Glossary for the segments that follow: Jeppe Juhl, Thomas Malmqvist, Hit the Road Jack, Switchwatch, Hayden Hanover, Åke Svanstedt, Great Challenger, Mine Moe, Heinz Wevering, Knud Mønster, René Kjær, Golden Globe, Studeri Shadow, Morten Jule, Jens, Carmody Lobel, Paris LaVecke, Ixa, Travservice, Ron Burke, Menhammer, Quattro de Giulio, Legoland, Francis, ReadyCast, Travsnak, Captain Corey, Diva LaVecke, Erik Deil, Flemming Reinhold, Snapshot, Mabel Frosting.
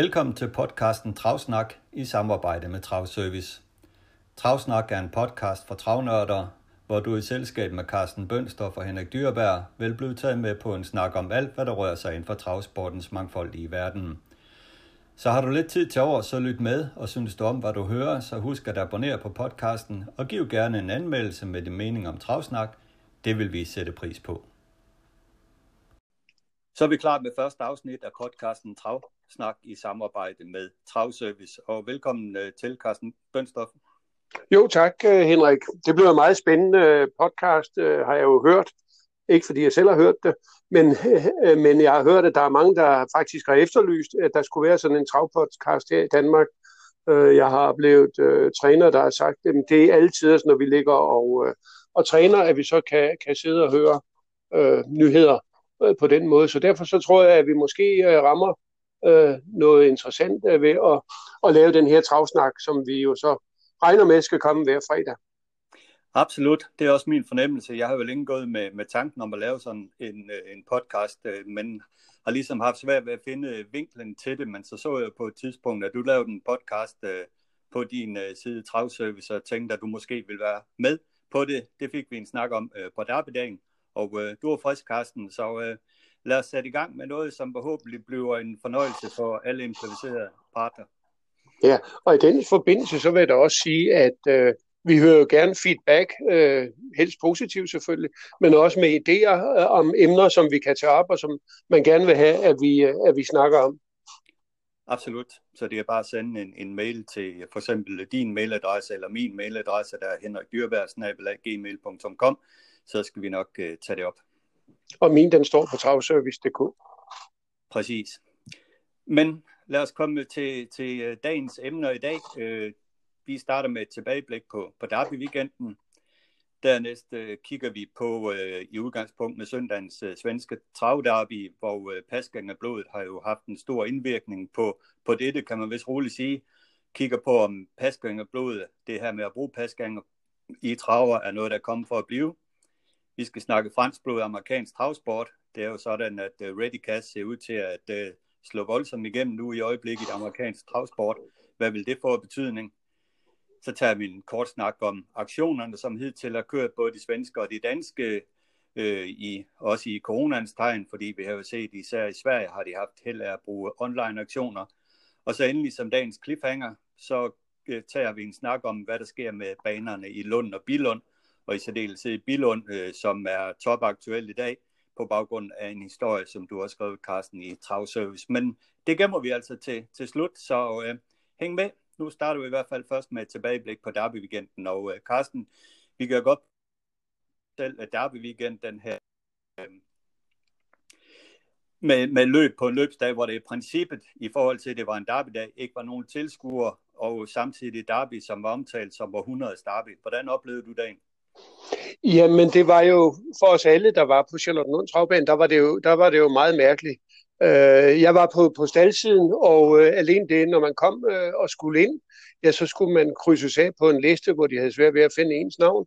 Velkommen til podcasten Travsnak i samarbejde med Travservice. Travsnak er en podcast for travnørder, hvor du i selskab med Carsten Bønstof og Henrik Dyreberg vil blive taget med på en snak om alt, hvad der rører sig inden for travsportens mangfoldige verden. Så har du lidt tid til over, så lyt med, og synes du om, hvad du hører, så husk at abonnere på podcasten og giv gerne en anmeldelse med din mening om Travsnak. Det vil vi sætte pris på. Så er vi klar med første afsnit af podcasten Travsnak i samarbejde med Travservice. Og velkommen til, Carsten Bønstof. Jo tak, Henrik. Det blev en meget spændende podcast, har jeg jo hørt. Ikke fordi jeg selv har hørt det, men jeg har hørt, at der er mange, der faktisk har efterlyst, at der skulle være sådan en travpodcast her i Danmark. Jeg har oplevet træner, der har sagt, at det er altid, når vi ligger og træner, at vi så kan sidde og høre nyheder på den måde. Så derfor så tror jeg, at vi måske rammer noget interessant ved at lave den her travsnak, som vi jo så regner med skal komme hver fredag. Absolut. Det er også min fornemmelse. Jeg har vel ikke gået med tanken om at lave sådan en podcast, men har ligesom haft svært ved at finde vinklen til det. Men så jeg på et tidspunkt, at du lavede en podcast på din side Travservice og tænkte, at du måske ville være med på det. Det fik vi en snak om på derbedagen. Og du er frisk, Carsten, så lad os sætte i gang med noget, som forhåbentlig bliver en fornøjelse for alle implicerede parter. Ja, og i denne forbindelse, så vil jeg da også sige, at vi hører jo gerne feedback, helst positivt selvfølgelig, men også med idéer om emner, som vi kan tage op, og som man gerne vil have, at vi snakker om. Absolut. Så det er bare at sende en mail til for eksempel din mailadresse eller min mailadresse, der er henrikdyrberg@gmail.com, så skal vi nok tage det op. Og min, den står på travservice.dk. Præcis. Men lad os komme til dagens emner i dag. Vi starter med et tilbageblik på derby-weekenden. Dernæst kigger vi på i udgangspunkt med søndagens svenske travderby, hvor Pasking af blodet har jo haft en stor indvirkning på dette, kan man vist roligt sige. Kigger på, om Pasking af blodet, det her med at bruge Pasking i traver, er noget, der kommer for at blive. Vi skal snakke fransk blod og amerikansk travsport. Det er jo sådan, at ReadyCast ser ud til at slå voldsomt igennem nu i øjeblikket amerikansk travsport. Hvad vil det få af betydning? Så tager vi en kort snak om aktionerne, som hidtil har kørt både de svenske og de danske, også i coronans tegn, fordi vi har jo set, især i Sverige har de haft held af at bruge online-aktioner. Og så endelig som dagens cliffhanger, så tager vi en snak om, hvad der sker med banerne i Lund og Billund, og i særdeleshed i Billund, som er topaktuel i dag, på baggrund af en historie, som du har skrevet, Carsten, i Travservice. Men det gemmer vi altså til slut, så hæng med. Nu starter vi i hvert fald først med et tilbageblik på derby-weekenden, og Carsten, vi gør godt selv derby-weekenden her med løb på en løbsdag, hvor det i princippet, i forhold til at det var en derbydag, ikke var nogen tilskuere, og samtidig derby, som var omtalt som århundredes derby. Hvordan oplevede du dagen? Jamen, det var jo for os alle, der var på Charlottenlund Travbane, der var det jo meget mærkeligt. Jeg var på staldsiden, og alene det, når man kom og skulle ind, ja, så skulle man krydses af på en liste, hvor de havde svært ved at finde ens navn.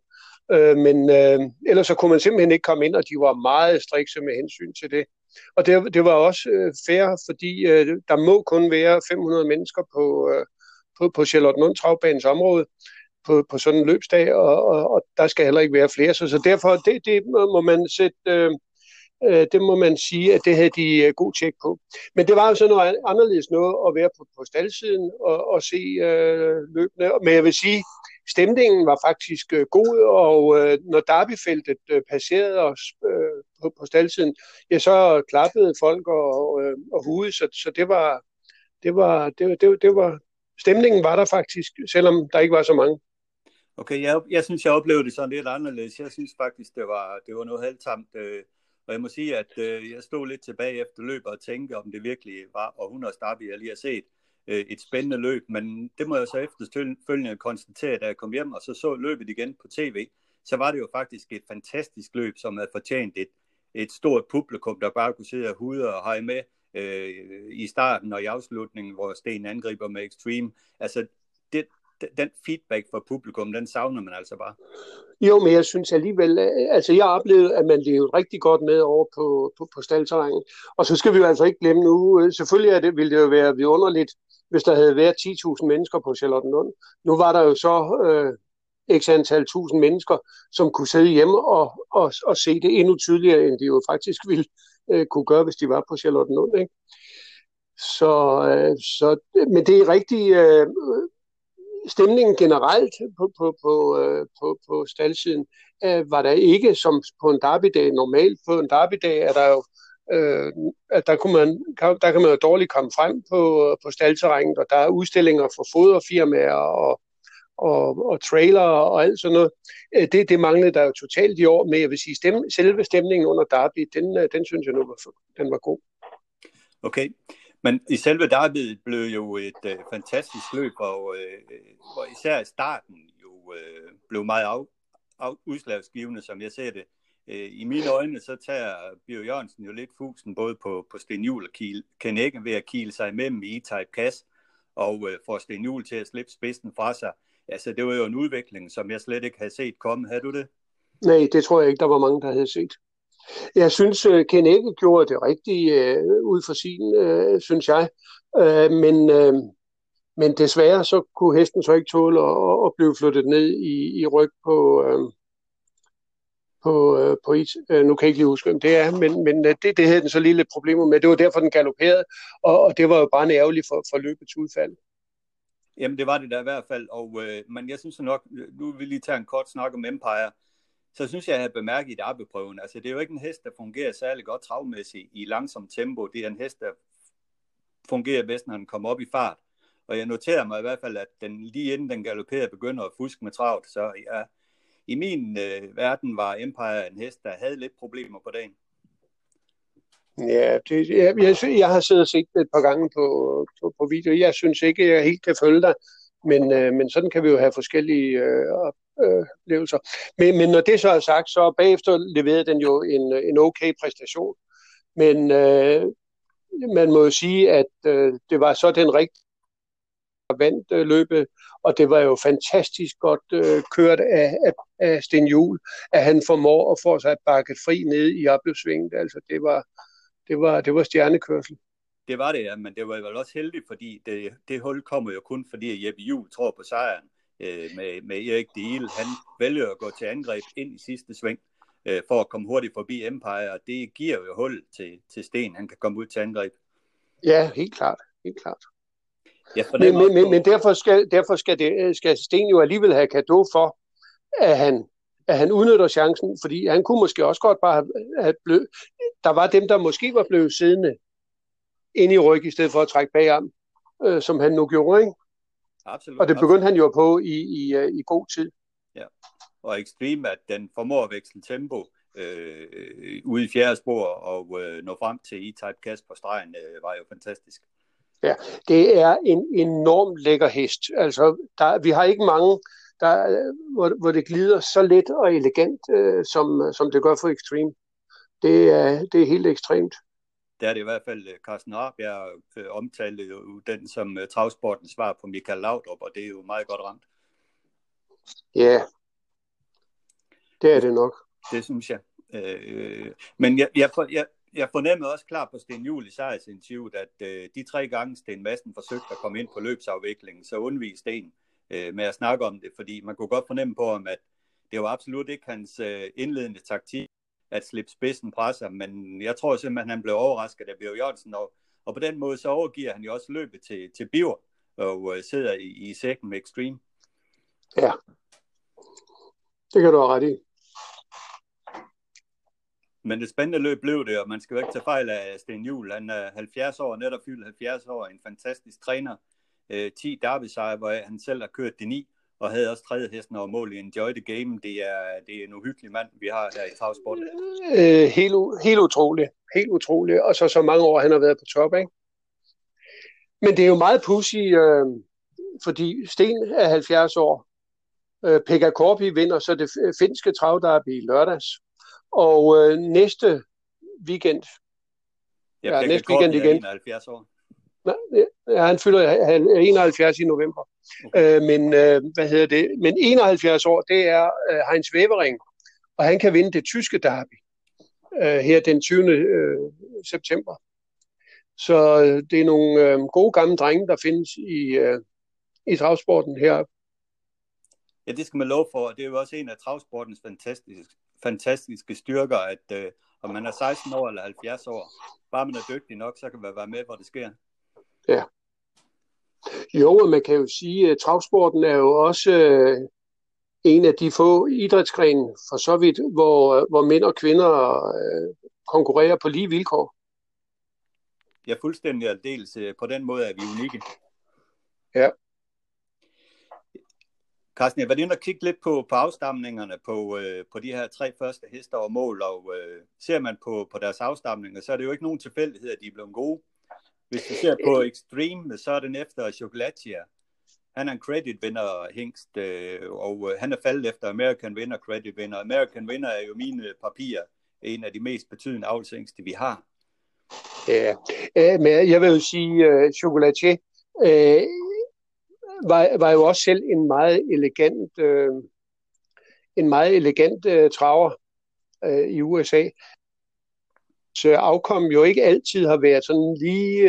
Men ellers så kunne man simpelthen ikke komme ind, og de var meget strikse med hensyn til det. Og det var også fair, fordi der må kun være 500 mennesker på Charlottenlund Travbanens område på sådan en løbsdag, og der skal heller ikke være flere. Så derfor det må man sætte... det må man sige, at det havde de god tjek på. Men det var jo så noget anderledes noget at være på staldsiden og se løbene. Men jeg vil sige, stemningen var faktisk god, og når derbyfeltet passerede os på staldsiden, ja, så klappede folk og hude, så det var stemningen var der faktisk, selvom der ikke var så mange. Okay, jeg synes, jeg oplevede det sådan lidt anderledes. Jeg synes faktisk, det var noget halvtamt. Og jeg må sige, at jeg stod lidt tilbage efter løbet og tænkte, om det virkelig var århundredes derby, jeg lige har set. Et spændende løb, men det må jeg så efterfølgende konstatere, da jeg kom hjem og så løbet igen på tv. Så var det jo faktisk et fantastisk løb, som havde fortjent et stort publikum, der bare kunne sidde og hude og heje med i starten og i afslutningen, hvor Sten angriber med Extreme. Altså, det, den feedback fra publikum, den savner man altså bare. Jo, men jeg synes alligevel, altså jeg oplevede, at man levede rigtig godt med over på staldterrænet. Og så skal vi jo altså ikke glemme nu, selvfølgelig ville det jo være vidunderligt, hvis der havde været 10.000 mennesker på Charlottenlund. Nu var der jo så x antal tusind mennesker, som kunne sidde hjemme og se det endnu tydeligere, end de jo faktisk ville kunne gøre, hvis de var på Charlottenlund, ikke? Så, men det er rigtig stemningen generelt på staldsiden var der ikke som på en derbydag. Normalt på en derbydag er der jo der kan man jo dårligt komme frem på staldterrænet, og der er udstillinger for foderfirmaer og trailere og alt sådan noget. Det manglede der jo totalt i år, men jeg vil sige, selve stemningen under derby, den synes jeg nu den var god. Okay. Men i selve derbyet blev jo et fantastisk løb, og især starten jo blev meget udslagsgivende, som jeg ser det. I mine øjne, så tager Bjørn Jørgensen jo lidt fusen både på Sten Juel og Ken Eggen ved at kile sig imellem i E-Type Kasse, og får Sten Juel til at slippe spidsen fra sig. Altså, det var jo en udvikling, som jeg slet ikke havde set komme. Havde du det? Nej, det tror jeg ikke, der var mange, der havde set. Jeg synes, Ken Egge gjorde det rigtige ud for sin, synes jeg. Men desværre så kunne hesten så ikke tåle at blive flyttet ned i ryg på is. Nu kan jeg ikke lige huske, om det er, men det havde den så lige lidt problemer med. Det var derfor, den galopperede, og det var jo bare ærgerligt for løbets udfald. Jamen, det var det der i hvert fald. Men jeg synes nok, nu vil vi lige tage en kort snak om Empire. Så synes jeg, at jeg havde bemærket i derbyprøven. Altså, det er jo ikke en hest, der fungerer særlig godt travmæssigt i langsomt tempo. Det er en hest, der fungerer bedst, når den kommer op i fart. Og jeg noterer mig i hvert fald, at den lige inden den galopperer, begynder at fuske med travet. Så ja, i min verden var Empire en hest, der havde lidt problemer på dagen. Ja, jeg har siddet og set det et par gange på video. Jeg synes ikke, jeg helt kan følge dig. Men sådan kan vi jo have forskellige oplevelser. Men når det så er sagt, så bagefter leverede den jo en okay præstation. Men man må jo sige, at det var så den rigtige, der vandt løbet, og det var jo fantastisk godt kørt af Sten Juel, at han formår at få sig bakket fri nede i opløbssvinget. Altså, det var stjernekørsel. Det var det, ja, men det var jo også heldigt, fordi det hul kommer jo kun, fordi Jeppe Juhl tror på sejren med Erik Deil. Han vælger at gå til angreb ind i sidste sving for at komme hurtigt forbi Empire, og det giver jo hul til Sten. Han kan komme ud til angreb. Ja, helt klart. Helt klart. Ja, men derfor skal Sten jo alligevel have cadeau for, at han udnytter chancen, fordi han kunne måske også godt bare have blevet... Der var dem, der måske var blevet siddende ind i ryg, i stedet for at trække bagam, som han nu gjorde, ikke? Absolut. Og det begyndte han jo på i god tid. Ja, og Extreme, at den formår at veksle tempo ude i fjerde spor og nå frem til E-Type Kasse på stregen, var jo fantastisk. Ja, det er en enorm lækker hest. Altså, vi har ikke mange, hvor det glider så let og elegant, som det gør for Extreme. Det er helt ekstremt. Der er det i hvert fald Carsten Bønstof omtalte jo den som travsportens svar på Michael Laudrup, og det er jo meget godt ramt. Ja, det er det nok. Det synes jeg. Men jeg fornemmede også klart på Sten Juel i sejrsinterviewet, at de tre gange Sten Madsen forsøgte at komme ind på løbsafviklingen, så undvig Sten med at snakke om det, fordi man kunne godt fornemme på ham, at det var absolut ikke hans indledende taktik at slippe spidsen fra sig, men jeg tror simpelthen, han blev overrasket af Bjørn Jørgensen, og på den måde så overgiver han jo også løbet til Biver, og sidder i sækken med Extreme. Ja, det kan du have ret i. Men et spændende løb blev det, og man skal jo ikke tage fejl af Sten Juel. Han er 70 år, netop fyldt 70 år, en fantastisk træner. 10 derbysejre, hvor han selv har kørt de 9. og havde også tredje hesten over mål i Enjoy the Game. Det er en uhyggelig mand, vi har her i travsport. Helt utroligt. Helt utroligt. Og så mange år, han har været på top, ikke? Men det er jo meget pudsigt, fordi Sten er 70 år. Pekka Korpi vinder så det finske travderby i lørdags. Og næste weekend... Ja, Pekka Korpi er 71 år. Nej, han fylder, han er 71 i november. Okay. Men 71 år, det er Heinz Wevering, og han kan vinde det tyske derby her den 20. september. Så det er nogle gode gamle drenge, der findes i travsporten her. Ja, det skal man love for, og det er jo også en af travsportens fantastiske styrker, at om man er 16 år eller 70 år, bare man er dygtig nok, så kan man være med, hvor det sker. Ja. Jo, og man kan jo sige, at travsporten er jo også en af de få idrætsgrene, for så vidt, hvor mænd og kvinder konkurrerer på lige vilkår. Ja, fuldstændig aldeles. På den måde er vi unikke. Ja. Carsten, jeg var inde og kigge lidt på afstamningerne på de her tre første hester og mål, og ser man på deres afstamninger, så er det jo ikke nogen tilfældighed, at de er blevet gode. Hvis du ser på Extreme, så er den efter Chocolatier. Han er en Credit Winner hingst, og han er faldet efter American Winner, Credit Winner. American Winner er jo mine papirer en af de mest betydende avlshingste, vi har. Ja, men jeg vil jo sige, Chocolatier var jo også selv en meget elegant traver i USA. Så afkom jo ikke altid har været sådan lige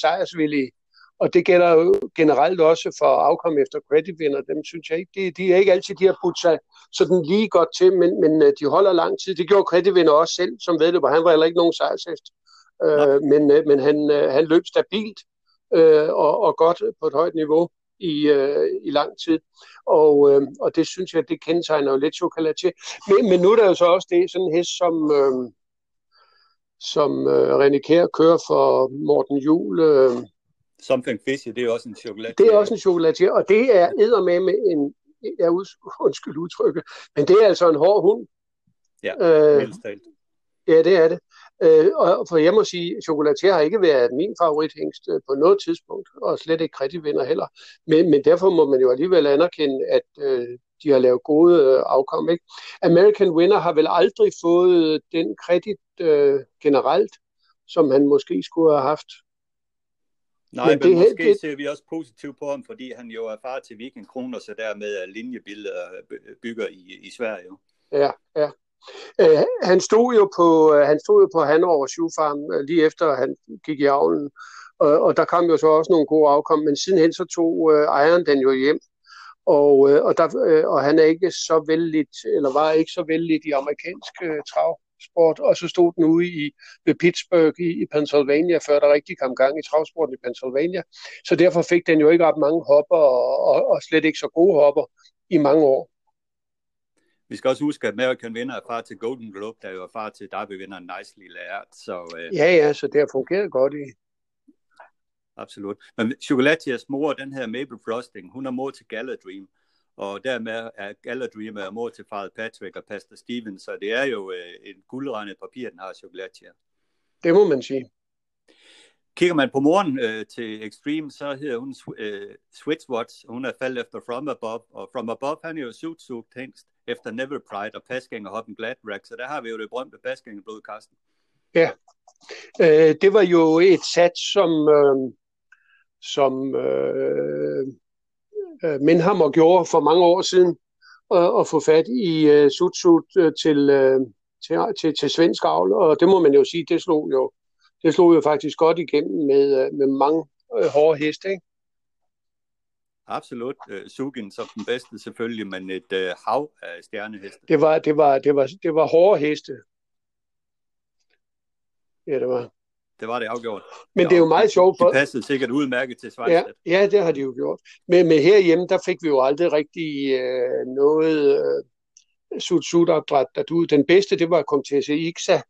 sejrsvillige. Og det gælder jo generelt også for afkom efter Credit Winner. Dem synes jeg ikke. De er ikke altid, de har puttet sig sådan lige godt til, men de holder lang tid. Det gjorde Credit Winner også selv som vedløber. Han var heller ikke nogen sejrshest. Men han løb stabilt og godt på et højt niveau i lang tid. Og det synes jeg, det kendetegner jo lidt Chocolatier. Men nu er der jo så også det sådan en hest, som René Kjær kører for Morten Jule. Something Fishy, det er også en Chocolatier. Det er også en Chocolatier, og det er eddermame en, jeg undskyld udtrykket, men det er altså en hård hund. Ja, velstalt. Ja, det er det. Og for jeg må sige, Chocolatier har ikke været min favorithængst på noget tidspunkt, og slet ikke Credit Winner heller. Men derfor må man jo alligevel anerkende, at de har lavet gode afkom. Ikke? American Winner har vel aldrig fået den kredit generelt, som han måske skulle have haft. Nej, men måske ser vi også positivt på ham, fordi han jo er far til Viking Kroner, så dermed linjebilleder bygger i Sverige. Ja. Han stod jo på Hanover Shoe Farm lige efter han gik i avlen, og der kom jo så også nogle gode afkom, men sidenhen så tog ejeren den jo hjem, og han er ikke så vellidt, eller var ikke så vellidt i amerikansk travsport, og så stod den ude ved Pittsburgh i Pennsylvania, før der rigtig kom gang i travsporten i Pennsylvania, så derfor fik den jo ikke ret mange hopper, og slet ikke så gode hopper i mange år. Vi skal også huske, at American Winner er far til Golden Globe, der jo er far til derbyvinderen Nicely Laird. Ja, så det har fungeret godt i. Absolut. Men Chocolatiers mor, den her Mabel Frosting, hun er mor til Galadream, og dermed er Galadream er mor til far Patrick og Pastor Stevens, så det er jo en guldrandet papir, den har Chocolatier. Det må man sige. Kigger man på moren til Extreme, så hedder hun Switchwatch, og hun er faldet efter From Above, og From Above, han er jo Sutsut hengst efter Neville Pride og Pasking og Hoppen Gladrack, så der har vi jo det berømte Pasking i blodet, Carsten. Ja, det var jo et sats, som Menhammer gjorde for mange år siden, at få fat i Sutsut til svensk avl, og det må man jo sige, det slog jo faktisk godt igennem med mange hårde heste, ikke? Absolut. Sugin som den bedste selvfølgelig, men et hav af stjerneheste. Det var hårde heste. Ja, det var. Det var det afgjort. Men det er jo meget sjovt. De passede sikkert udmærket til Schweiz. Ja, det har de jo gjort. Men herhjemme, der fik vi jo aldrig rigtig noget sud-sud-opdræt. Den bedste, det var Comtesse Ixa,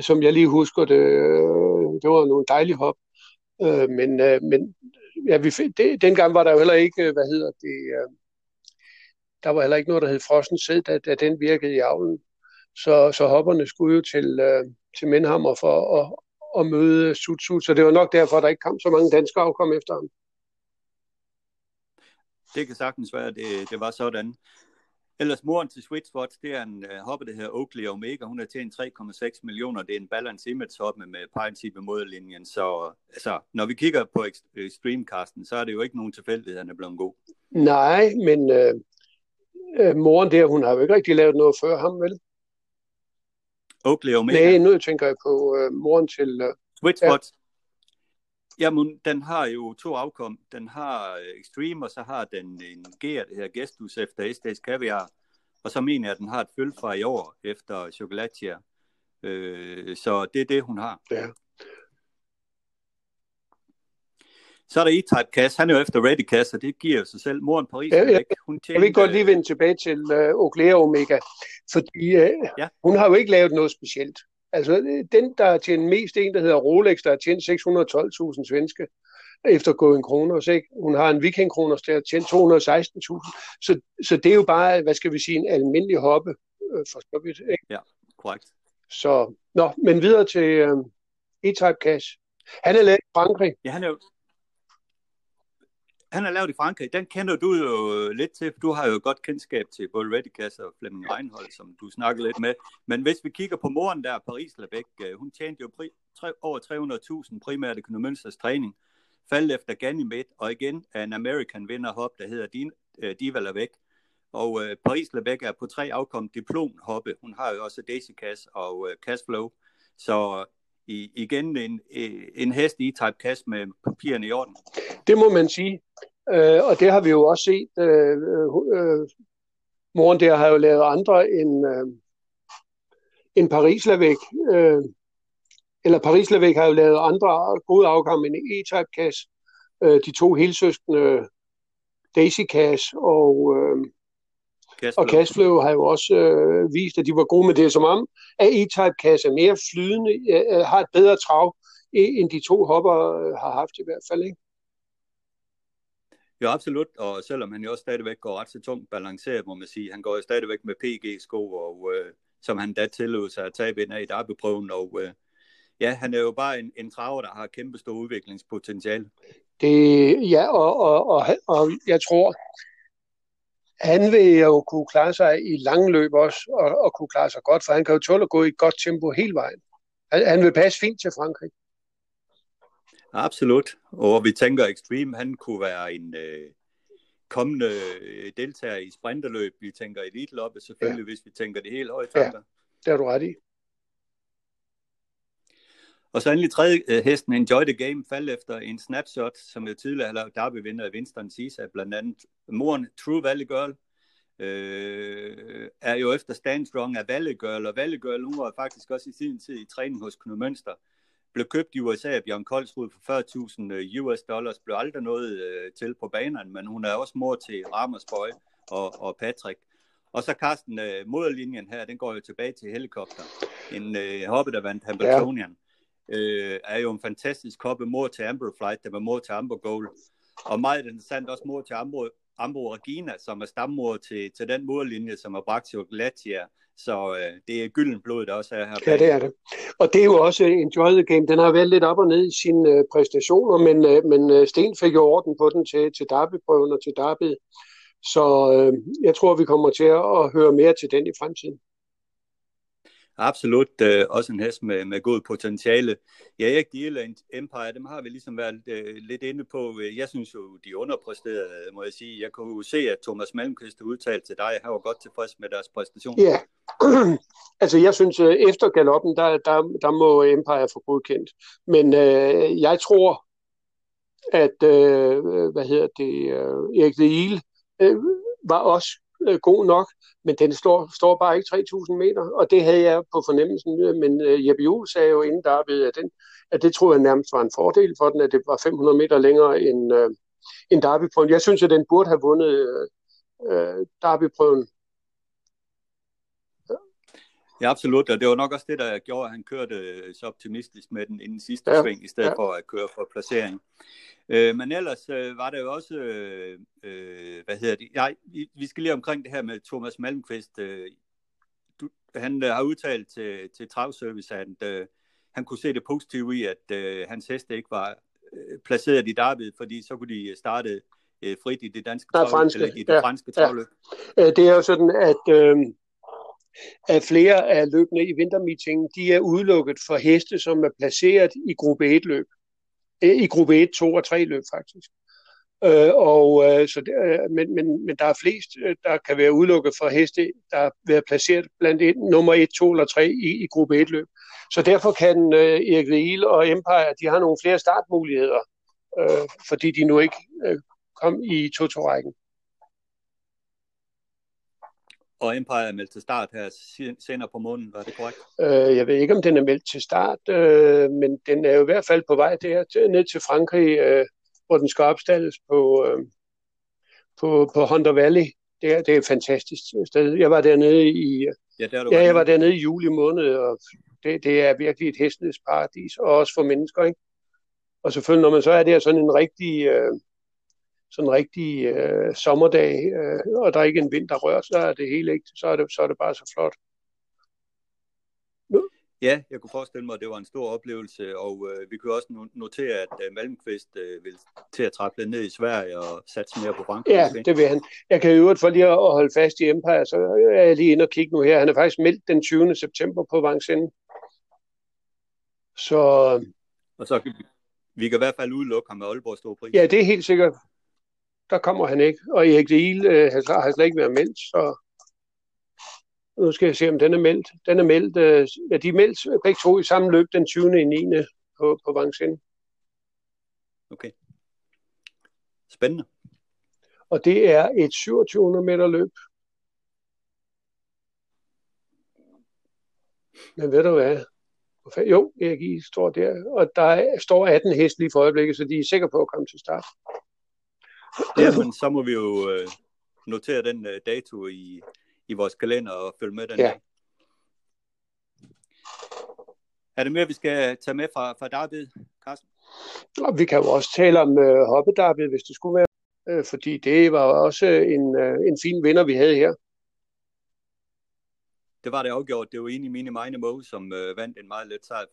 som jeg lige husker det. Det var nogle dejlige hop. Ja, dengang var der jo heller ikke, der var heller ikke noget, der hed Frossen Sæd, da den virkede i avlen. Så hopperne skulle jo til Menhammer for at møde Sutsut, så det var nok derfor, der ikke kom så mange danskere afkom efter ham. Det kan sagtens være, det var sådan. Ellers moren til Sweet Spot, det er en hoppe, der hedder Oakley Omega. Hun har tjent 3,6 millioner. Det er en balance image hoppe med pejltid ved moderlinjen. Så altså, når vi kigger på Extreme-casten, så er det jo ikke nogen tilfældighed, han er blevet god. Nej, men moren der, hun har jo ikke rigtig lavet noget før ham, vel? Oakley Omega? Nej, nu tænker jeg på moren til... Sweet Spot. Ja. Jamen, den har jo to afkom. Den har Extreme, og så har den en gear, det her Gestus efter Estes Caviar. Og så mener jeg, at den har et følge fra i år efter Chocolatier. Så det er det, hun har. Ja. Så er der E-Type Kasse. Han er jo efter ReadyCast, og det giver jo sig selv. Moren Paris LaVecke, hun tjener... Jeg vil godt lige vende tilbage til Oakley Omega, fordi hun har jo ikke lavet noget specielt. Altså, den, der har tjent mest, en, der hedder Rolex, der har tjent 612.000 svenske efter Going Kroners, ikke? Hun har en Viking Kroner, der har tjent 216.000. Så det er jo bare, hvad skal vi sige, en almindelig hoppe for så vidt, ikke? Ja, korrekt. Så, men videre til E-Type Kasse. Han er lavet i Frankrig. Ja, han er lavet i Frankrig. Den kender du jo lidt til, for du har jo godt kendskab til både ReadyCast og Flemming Reinhold, som du snakkede lidt med. Men hvis vi kigger på moren der, Paris LaVecke, hun tjente jo over 300.000 primært økonomønsters træning, faldt efter Ganymede, og igen en American Winner hop, der hedder Diva LaVecke. Og Paris LaVecke er på 3 afkom diplomhoppe. Hun har jo også Daisy Cash og Cashflow. Så igen en hest i E-Type Kasse med papirerne i orden. Det må man sige. Og det har vi jo også set. Moren der har jo lavet andre end Paris LaVecke. Eller Paris LaVecke har jo lavet andre gode afkom end E-Type Kasse. De to helsøskende Daisy Cash og Kasseplever har jo også vist, at de var gode med det, som om at E-Type Kasse er mere flydende, har et bedre trav, end de to hopper har haft i hvert fald, ikke? Jo, absolut, og selvom han jo også stadigvæk går ret så tungt balanceret, må man sige, han går jo stadigvæk med PG-sko, og som han da tillod sig at tabe ind af i derbyprøven, og han er jo bare en traver, der har kæmpe stor udviklingspotentiale. Det, og jeg tror... Han vil jo kunne klare sig i lange løb også, og kunne klare sig godt, for han kan jo tåle at gå i et godt tempo hele vejen. Han vil passe fint til Frankrig. Absolut, og vi tænker Extreme, han kunne være en kommende deltager i sprinterløb. Vi tænker eliteloppet selvfølgelig, hvis vi tænker det helt højt. Ja, det har du ret i. Og så endelig tredje hesten, Enjoy the Game, faldt efter en Snapshot, som jo tidligere har lavet derbyvinder af Winston Cisa, blandt andet moren True Valley Girl, er jo efter Stand Strong af Valley Girl, og Valley Girl, hun var faktisk også i sin tid i træning hos Knud Mønster, blev købt i USA af Bjørn Koldsrud for $40,000, blev aldrig noget til på banerne, men hun er også mor til Ramersbøj og Patrick. Og så Carsten, moderlinjen her, den går jo tilbage til helikopter, en hoppe, der vandt Hamiltonian. Ja. Er jo en fantastisk hoppe, mor til Ambro Flight, der var mor til Ambro Gold, og meget interessant også mor til Ambro Regina, som er stammor til den moderlinje, som har bragt Chocolatier, så det er gylden blod, der også er her. Ja, det er det. Og det er jo også Enjoy the Game, den har været lidt op og ned i sine præstationer, men Sten fik jo orden på den til derbyprøven og til derby, så jeg tror, vi kommer til at høre mere til den i fremtiden. Absolut, også en hest med god potentiale. Ja, Erik Deil og Empire, dem har vi ligesom været lidt inde på. Jeg synes jo, de underpræsterede, må jeg sige. Jeg kunne jo se, at Thomas Malmqvist udtalte til dig, at han var godt tilfreds med deres præstation. Ja, altså jeg synes, efter galoppen, der må Empire få godkendt. Men jeg tror, at Erik Deil var også god nok, men den står bare ikke 3.000 meter, og det havde jeg på fornemmelsen, men Jeppe Juhl sagde jo inden der ved, at det troede jeg nærmest var en fordel for den, at det var 500 meter længere end derbyprøven. Jeg synes, at den burde have vundet derbyprøven. Ja, absolut, og det var nok også det, der gjorde, at han kørte så optimistisk med den inden sidste sving, i stedet for at køre for placering. Men ellers var det jo også, vi skal lige omkring det her med Thomas Malmqvist. Han har udtalt til Travservice, at han kunne se det positive i, at hans heste ikke var placeret i derbyet, fordi så kunne de starte frit i det danske franske travløb? Ja. Det er jo sådan, at flere af løbene i vintermeetingen, de er udelukket for heste, som er placeret i gruppe 1-løb. I gruppe 1, 2 og 3 løb faktisk. Men der er flest, der kan være udelukket for heste, der har været placeret blandt nummer 1, 2 eller 3 i gruppe 1 løb. Så derfor kan Erik Deil og Empire, de har nogle flere startmuligheder, fordi de nu ikke kom i Toto-rækken. Og Empire er meldt til start her senere på måneden, var det korrekt? Jeg ved ikke, om den er meldt til start, men den er jo i hvert fald på vej ned til Frankrig, hvor den skal opstaldes på Hunter Valley. Det er et fantastisk sted. Jeg var dernede i juli måned, og det er virkelig et hestenes paradis, og også for mennesker, ikke? Og selvfølgelig, når man så er der sådan en rigtig... sådan en rigtig sommerdag, og der er ikke en vind, der rører, så er det hele ikke, så er det bare så flot. Nu? Ja, jeg kunne forestille mig, at det var en stor oplevelse, og vi kunne også notere, at Malmqvist vil til at træffe ned i Sverige og satse mere på Frankrig. Ja, ikke? Det vil han. Jeg kan i øvrigt for lige at holde fast i Empire, så er jeg lige inde og kigge nu her. Han er faktisk meldt den 20. september på Vincennes. Så... Og så kan vi kan i hvert fald udelukke ham med Aalborg Store Pris. Ja, det er helt sikkert. Der kommer han ikke, og Erik Deil har slet ikke været meldt, så nu skal jeg se, om den er meldt. Den er meldt, ja, de er meldt begge to i samme løb den 20. i 9. på Vincennes. Okay. Spændende. Og det er et 2700 meter løb. Men ved du hvad? Jo, Erik Deil står der, og der står 18 heste lige for øjeblikket, så de er sikre på at komme til start. Ja, men så må vi jo notere den dato i vores kalender og følge med den. Ja. Dag. Er det mere, vi skal tage med fra derbyet, Carsten? Og vi kan jo også tale om hoppedarbyet, hvis det skulle være. Fordi det var også en fin vinder, vi havde her. Det var det afgjort. Det var egentlig Mine Moe, som vandt en meget let sejr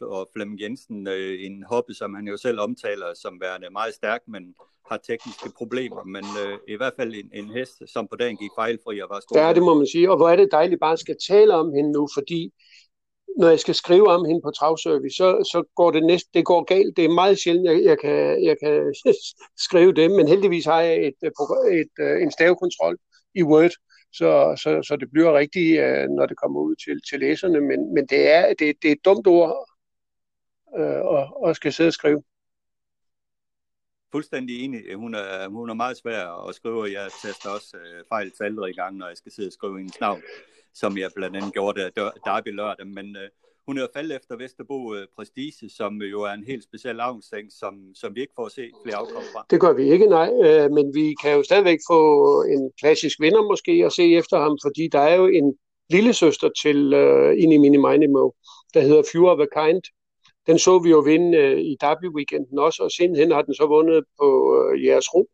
for Flemming Jensen. En hoppe, som han jo selv omtaler som værende meget stærk, men har tekniske problemer. Men i hvert fald en hest, som på dagen gik fejlfri og var stor. Ja, det må man sige. Og hvor er det dejligt, bare skal tale om hende nu, fordi når jeg skal skrive om hende på Travservice, så går det går galt. Det er meget sjældent, jeg kan skrive det, men heldigvis har jeg en stavekontrol i Word. Så det bliver rigtigt, når det kommer ud til læserne, men det er et dumt ord at skal sidde og skrive. Fuldstændig enig. Hun er meget svær at skrive, og jeg tester også fejl talrige gange, når jeg skal sidde og skrive hendes navn, som jeg blandt andet gjorde derby lørdag, men hun er jo faldet efter Vesterbro Prestige, som jo er en helt speciel avlseng, som vi ikke får at se flere afkom fra. Det gør vi ikke, nej. Men vi kan jo stadigvæk få en klassisk vinder måske at se efter ham, fordi der er jo en lillesøster til Inni Mini Mini Mo, der hedder Fewer of a Kind. Den så vi jo vinde i derby-weekenden også, og sidenhen har den så vundet på jeres ro.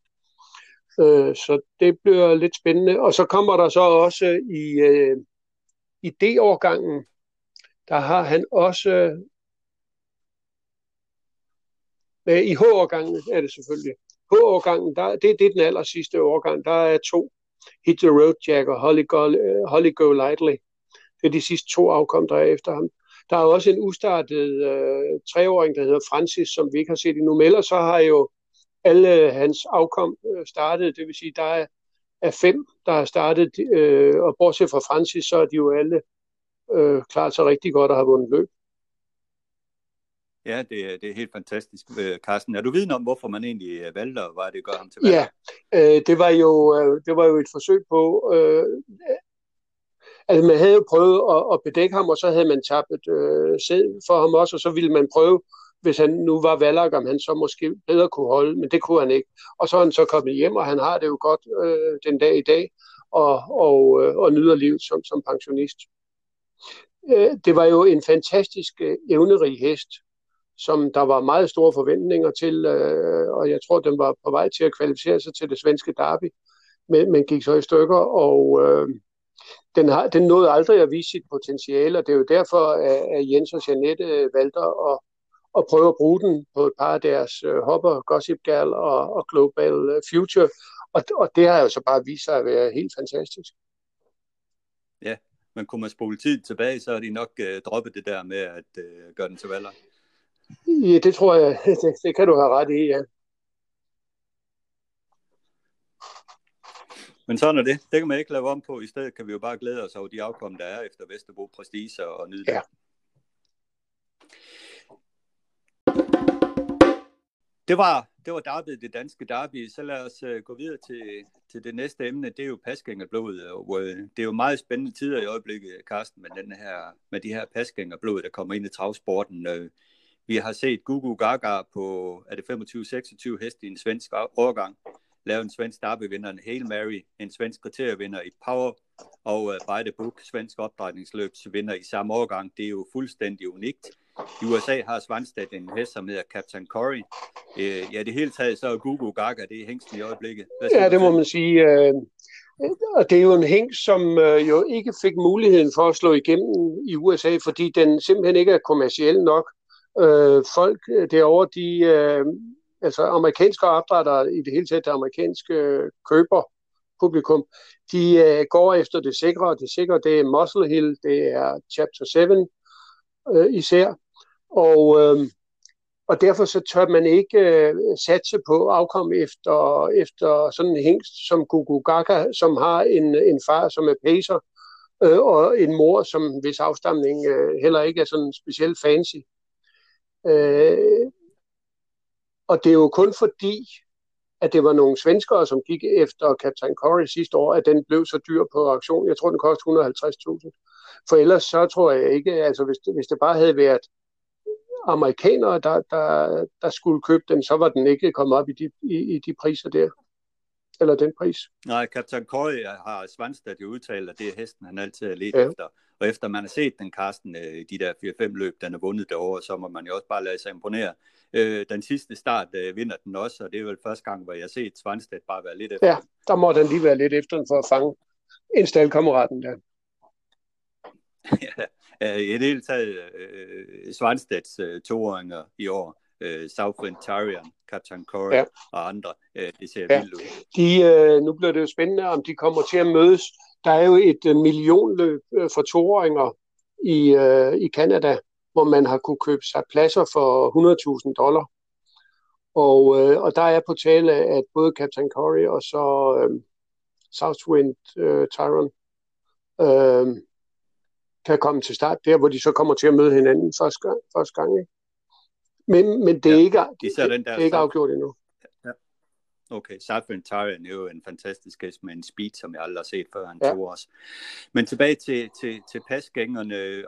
Så det bliver lidt spændende. Og så kommer der så også i D-årgangen, der har han også... I H-årgangen er det selvfølgelig. H-årgangen, det er den aller sidste årgang. Der er 2. Hit the Road Jack og Holly Go Lightly. Det er de sidste 2 afkom, der er efter ham. Der er også en ustartet 3-åring, der hedder Francis, som vi ikke har set endnu. Eller så har jo alle hans afkom startet. Det vil sige, der er 5, der har startet. Og bortset fra Francis, så er de jo alle klart så rigtig godt at have vundet løb. Ja, det er helt fantastisk, Carsten. Er du viden om, hvorfor man egentlig valgte, og hvad det gør ham tilbage? Ja, det var jo et forsøg på... Altså, man havde jo prøvet at bedække ham, og så havde man tabt sæd for ham også, og så ville man prøve, hvis han nu var valgak, om han så måske bedre kunne holde, men det kunne han ikke. Og så er han så kommet hjem, og han har det jo godt den dag i dag, og nyder livet som pensionist. Det var jo en fantastisk evnerig hest, som der var meget store forventninger til, og jeg tror, den var på vej til at kvalificere sig til det svenske derby, men gik så i stykker, og den nåede aldrig at vise sit potentiale, og det er jo derfor, at Jens og Jeanette valgte at, og prøve at bruge den på et par af deres hopper, Gossip Gal og Global Future. Og det har jo så bare vist sig at være helt fantastisk. Ja, men kunne man spole tid tilbage, så har de nok droppet det der med at gøre den til valder. Ja, det tror jeg. Det kan du have ret i, ja. Men sådan er det. Det kan man ikke lave om på. I stedet kan vi jo bare glæde os over de afkom, der er efter Vesterbro Prestige og nyde det. Ja. Det var derbyet, det danske derby. Så lad os gå videre til det næste emne. Det er jo pasgængerblodet. Det er jo meget spændende tider i øjeblikket, Carsten, med de her pasgængerblod, der kommer ind i travsporten. Vi har set Gugu Gaga på, er det 25-26 heste i en svensk årgang, lave en svensk derbyvinder, en Hail Mary, en svensk kriterievinder i Power, og By the Book, svensk opdrejningsløbsvinder i samme årgang. Det er jo fuldstændig unikt. I USA har Svanstedt en hest, som hedder Captain Corey. Ja, det hele taget så er Gugu Gaga, det er hængsten i øjeblikket. Ja, det må man sige. Og det er jo en hingst, som jo ikke fik muligheden for at slå igennem i USA, fordi den simpelthen ikke er kommerciel nok. Folk derovre, altså amerikanske opdrættere, i det hele taget det amerikanske køberpublikum, de går efter det sikre, og det sikre, det er Muscle Hill, det er Chapter 7 især, og derfor så tør man ikke satse på afkom efter sådan en hingst som Gugu Gaga, som har en far, som er pacer, og en mor, som hvis afstamning heller ikke er sådan specielt fancy. Og det er jo kun fordi, at det var nogle svenskere, som gik efter Captain Corey sidste år, at den blev så dyr på auktion. Jeg tror, den kostede 150.000. For ellers så tror jeg ikke, altså hvis det bare havde været amerikanere, der skulle købe den, så var den ikke kommet op i de priser der. Eller den pris. Nej, Captain Corey har Svanstedt jo udtalt, at det er hesten, han altid har ledt efter. Og efter man har set den, Carsten, de der 4-5 løb, den er vundet derovre, så må man jo også bare lade sig imponere. Den sidste start vinder den også, og det er vel første gang, hvor jeg har set Svanstedt bare være lidt efter. Ja, der må den lige være lidt efter den for at fange en staldkammeraten der. Ja, i det hele taget Svanstedts toåringer i år. Southwind Tyrion, Captain Corey og andre. Det ser vildt ud. Nu bliver det jo spændende, om de kommer til at mødes. Der er jo et millionløb for toåringer i Canada, hvor man har kunne købe sig pladser for $100,000. Og der er på tale, at både Captain Corey og så Southwind Tyrion kan komme til start der, hvor de så kommer til at møde hinanden første gang, ikke? Men det er ikke afgjort endnu. Ja. Okay, Southwind Tyrion er jo en fantastisk gæst med en speed, som jeg aldrig har set før, han tog os. Men tilbage til pasgængerne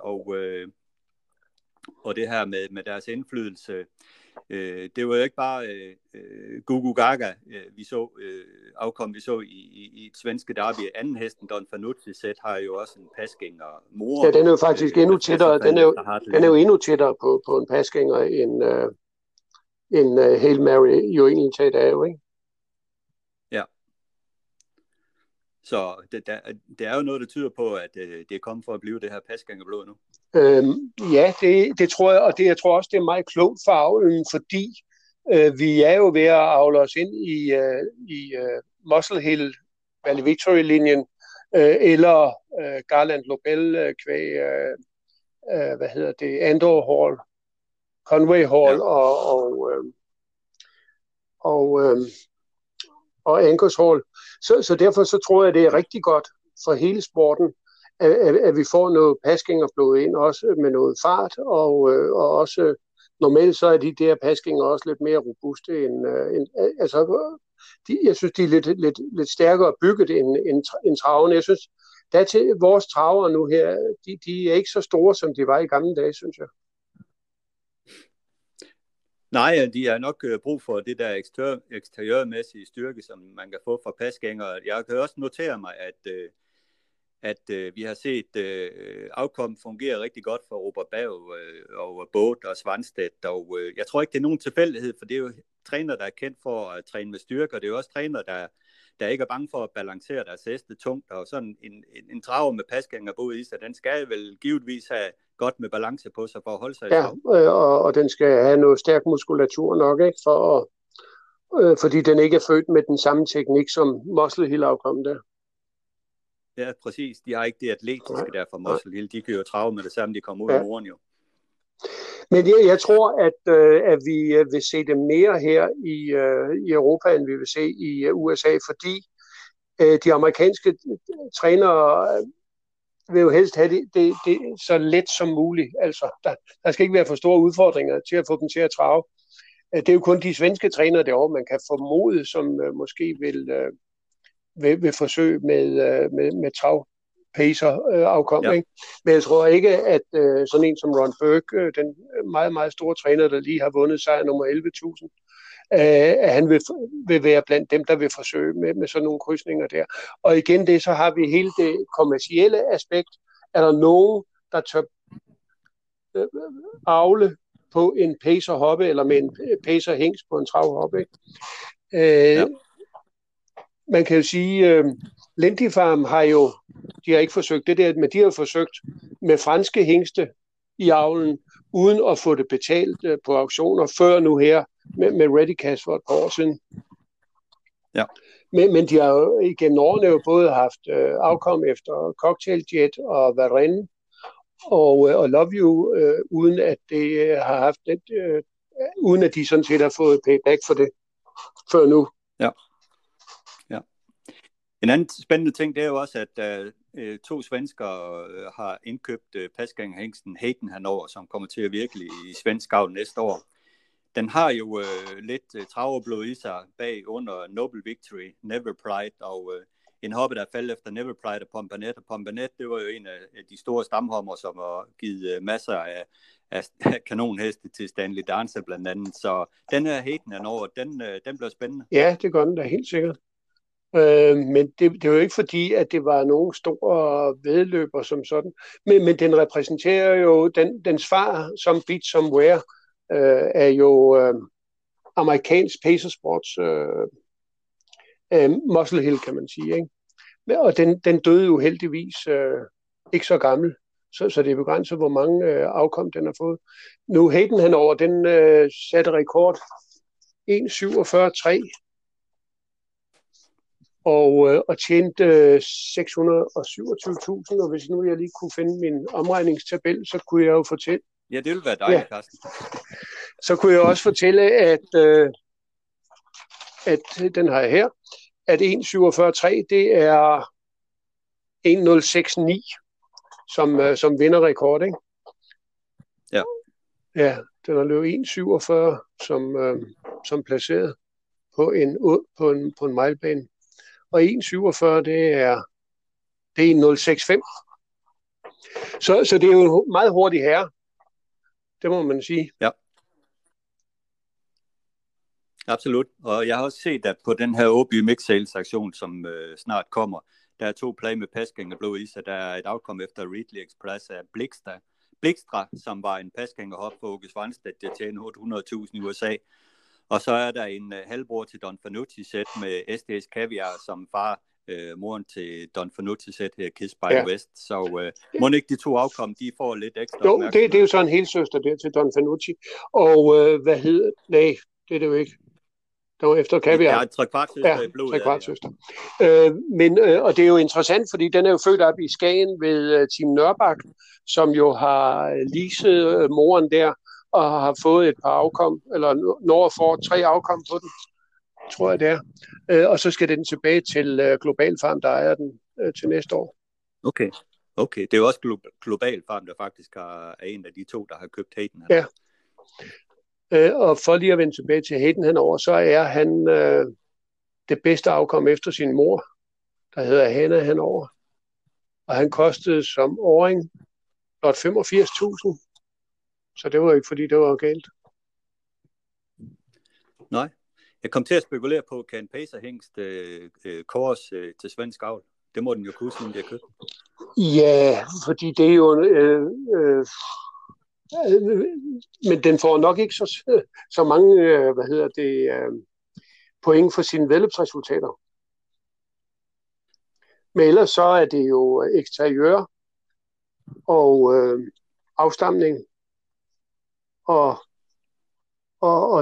og det her med deres indflydelse. Det var jo ikke bare Gugu Gaga, vi så i et svenske derby. Anden hesten, Don Fanucci-sæt, har jo også en pasgænger-mor. Ja, den er jo faktisk endnu tættere. Den er jo endnu tættere på en pasgænger end Hail Mary jo egentlig taget af, ikke? Ja. Så det er jo noget, der tyder på, at det er kommet for at blive det her pasgængerblod nu. Ja, det tror jeg, og jeg tror også, det er meget klogt for avlen, fordi vi er jo ved at avle os ind i Muscle Hill Valley Victory-linjen, eller Garland Lobel kvæg, Andor Hall, Conway Hall og Angus Hall. Så derfor så tror jeg, det er rigtig godt for hele sporten, at vi får noget pasgængerblod ind, også med noget fart, og også normalt så er de der pasgænger også lidt mere robuste end jeg synes, de er lidt stærkere bygget end travene. Jeg synes, vores traver nu her, de er ikke så store, som de var i gamle dage, synes jeg. Nej, de har nok brug for det der eksteriørmæssige styrke, som man kan få fra pasgængere. Jeg kan også notere mig, at vi har set afkom fungere rigtig godt for Robert Berg og Båd og Svanstedt. Og jeg tror ikke, det er nogen tilfældighed, for det er jo træner, der er kendt for at træne med styrke, og det er jo også træner, der ikke er bange for at balancere deres heste tungt. Og sådan en trav med pasgænger både i sig, den skal vel givetvis have godt med balance på sig for at holde sig i stand. Ja, og den skal have noget stærk muskulatur nok, ikke? Fordi den ikke er født med den samme teknik, som Muscle Hill kom der. Ja, præcis. De har ikke det atletiske der fra Muscle Hill. De kan jo trave med det samme, de kommer ud af moren jo. Men jeg tror, at vi vil se det mere her i Europa, end vi vil se i USA, fordi de amerikanske trænere vil jo helst have det så let som muligt. Altså, der skal ikke være for store udfordringer til at få dem til at trave. Det er jo kun de svenske trænere derovre, man kan formode, som måske vil forsøge med trav. Pacer-afkom, ja. Men jeg tror ikke, at sådan en som Ron Burke, den meget, meget store træner, der lige har vundet sejr nummer 11.000, at han vil være blandt dem, der vil forsøge med sådan nogle krydsninger der. Og igen det, så har vi hele det kommercielle aspekt. Er der nogen, der tør avle på en pacer-hoppe, eller med en pacer-hængs på en travhoppe, ikke? Ja. Man kan jo sige, Lindy Farm har ikke forsøgt det der, men de har forsøgt med franske hængste i avlen, uden at få det betalt på auktioner, før nu her med ReadyCast for et par år siden. Ja. Men de har jo igennem årene jo både haft afkom efter Cocktail Jet og Varenne og Love You, uden at det har haft det, uden at de sådan set har fået payback for det før nu. Ja. En anden spændende ting, det er jo også, at to svenskere har indkøbt Pasking-hængsten Hayden Hanover, som kommer til at virke i svensk avl næste år. Den har jo lidt traverblod i sig bag under Noble Victory, Never Pride og en hoppe, der faldt efter Never Pride og Pompanette. Og Pompanette, det var jo en af de store stamhommer, som har givet masser af kanonheste til Stanley Dancer blandt andet. Så den her Hayden Hanover, den bliver spændende. Ja, det gør den da helt sikkert. Men det var jo ikke fordi, at det var nogen store vedløber som sådan. Men den repræsenterer jo dens far, som Beat Somewhere, er jo amerikansk pacersports Muscle Hill, kan man sige. Ikke? Og den døde jo heldigvis ikke så gammel, så det er begrænset, hvor mange afkom den har fået. Nu Hayden Hanover, den satte rekord 1.47.3. Og tjente 627.000, og hvis nu jeg lige kunne finde min omregningstabel, så kunne jeg jo fortælle... Ja, det ville være dejligt, Carsten. Så kunne jeg også fortælle, at den har jeg her, at 1.47.3, det er 1.06.9 som vinderrekord, ikke? Ja. Ja, den har løbet 1.47 som placeret på en mejlbane. Og 1.47, det er 1.065. Så det er jo en meget hurtig herre. Det må man sige. Ja. Absolut. Og jeg har også set, at på den her Åby Mix-sales-aktion, som snart kommer, der er to play med Pasking og Blå Isa. Der er et afkom efter Ridley Express af Blikstra, som var en Pasking og hop på Åke Svanstedt, der tjener 800.000 i USA. Og så er der en halvbror til Don Fanucci-sæt med SDS Caviar, som var moren til Don Fanucci-sæt her, Kiss by West. Så må ikke de to afkom, de får lidt ekstra opmærksomhed. Jo, det er jo så en helsøster der til Don Fanucci. Og hvad hedder... Nej, det er det jo ikke. Det var efter Caviar. Ja, trekvartsøster i blodet. Trekvartsøster. Ja. Og det er jo interessant, fordi den er jo født op i Skagen ved Team Nørbak, som jo har leaset moren der, og har fået et par afkom, eller Norge får 3 afkom på den, tror jeg det er. Og så skal den tilbage til Global Farm, der ejer den til næste år. Okay. Det er jo også Global Farm, der faktisk er en af de to, der har købt Hayden Hanover. Ja. Og for lige at vende tilbage til Hayden Hanover, så er han det bedste afkom efter sin mor, der hedder Hanna Hanover. Og han kostede som åring blot 85.000. Så det var ikke, fordi det var galt. Nej. Jeg kom til at spekulere på, kan pacerhængst kors til svensk avl? Det må den jo kunne, siden de har købt. Ja, fordi det er jo... men den får nok ikke så mange point for sine vedløbsresultater. Men ellers så er det jo eksteriør og... afstamning og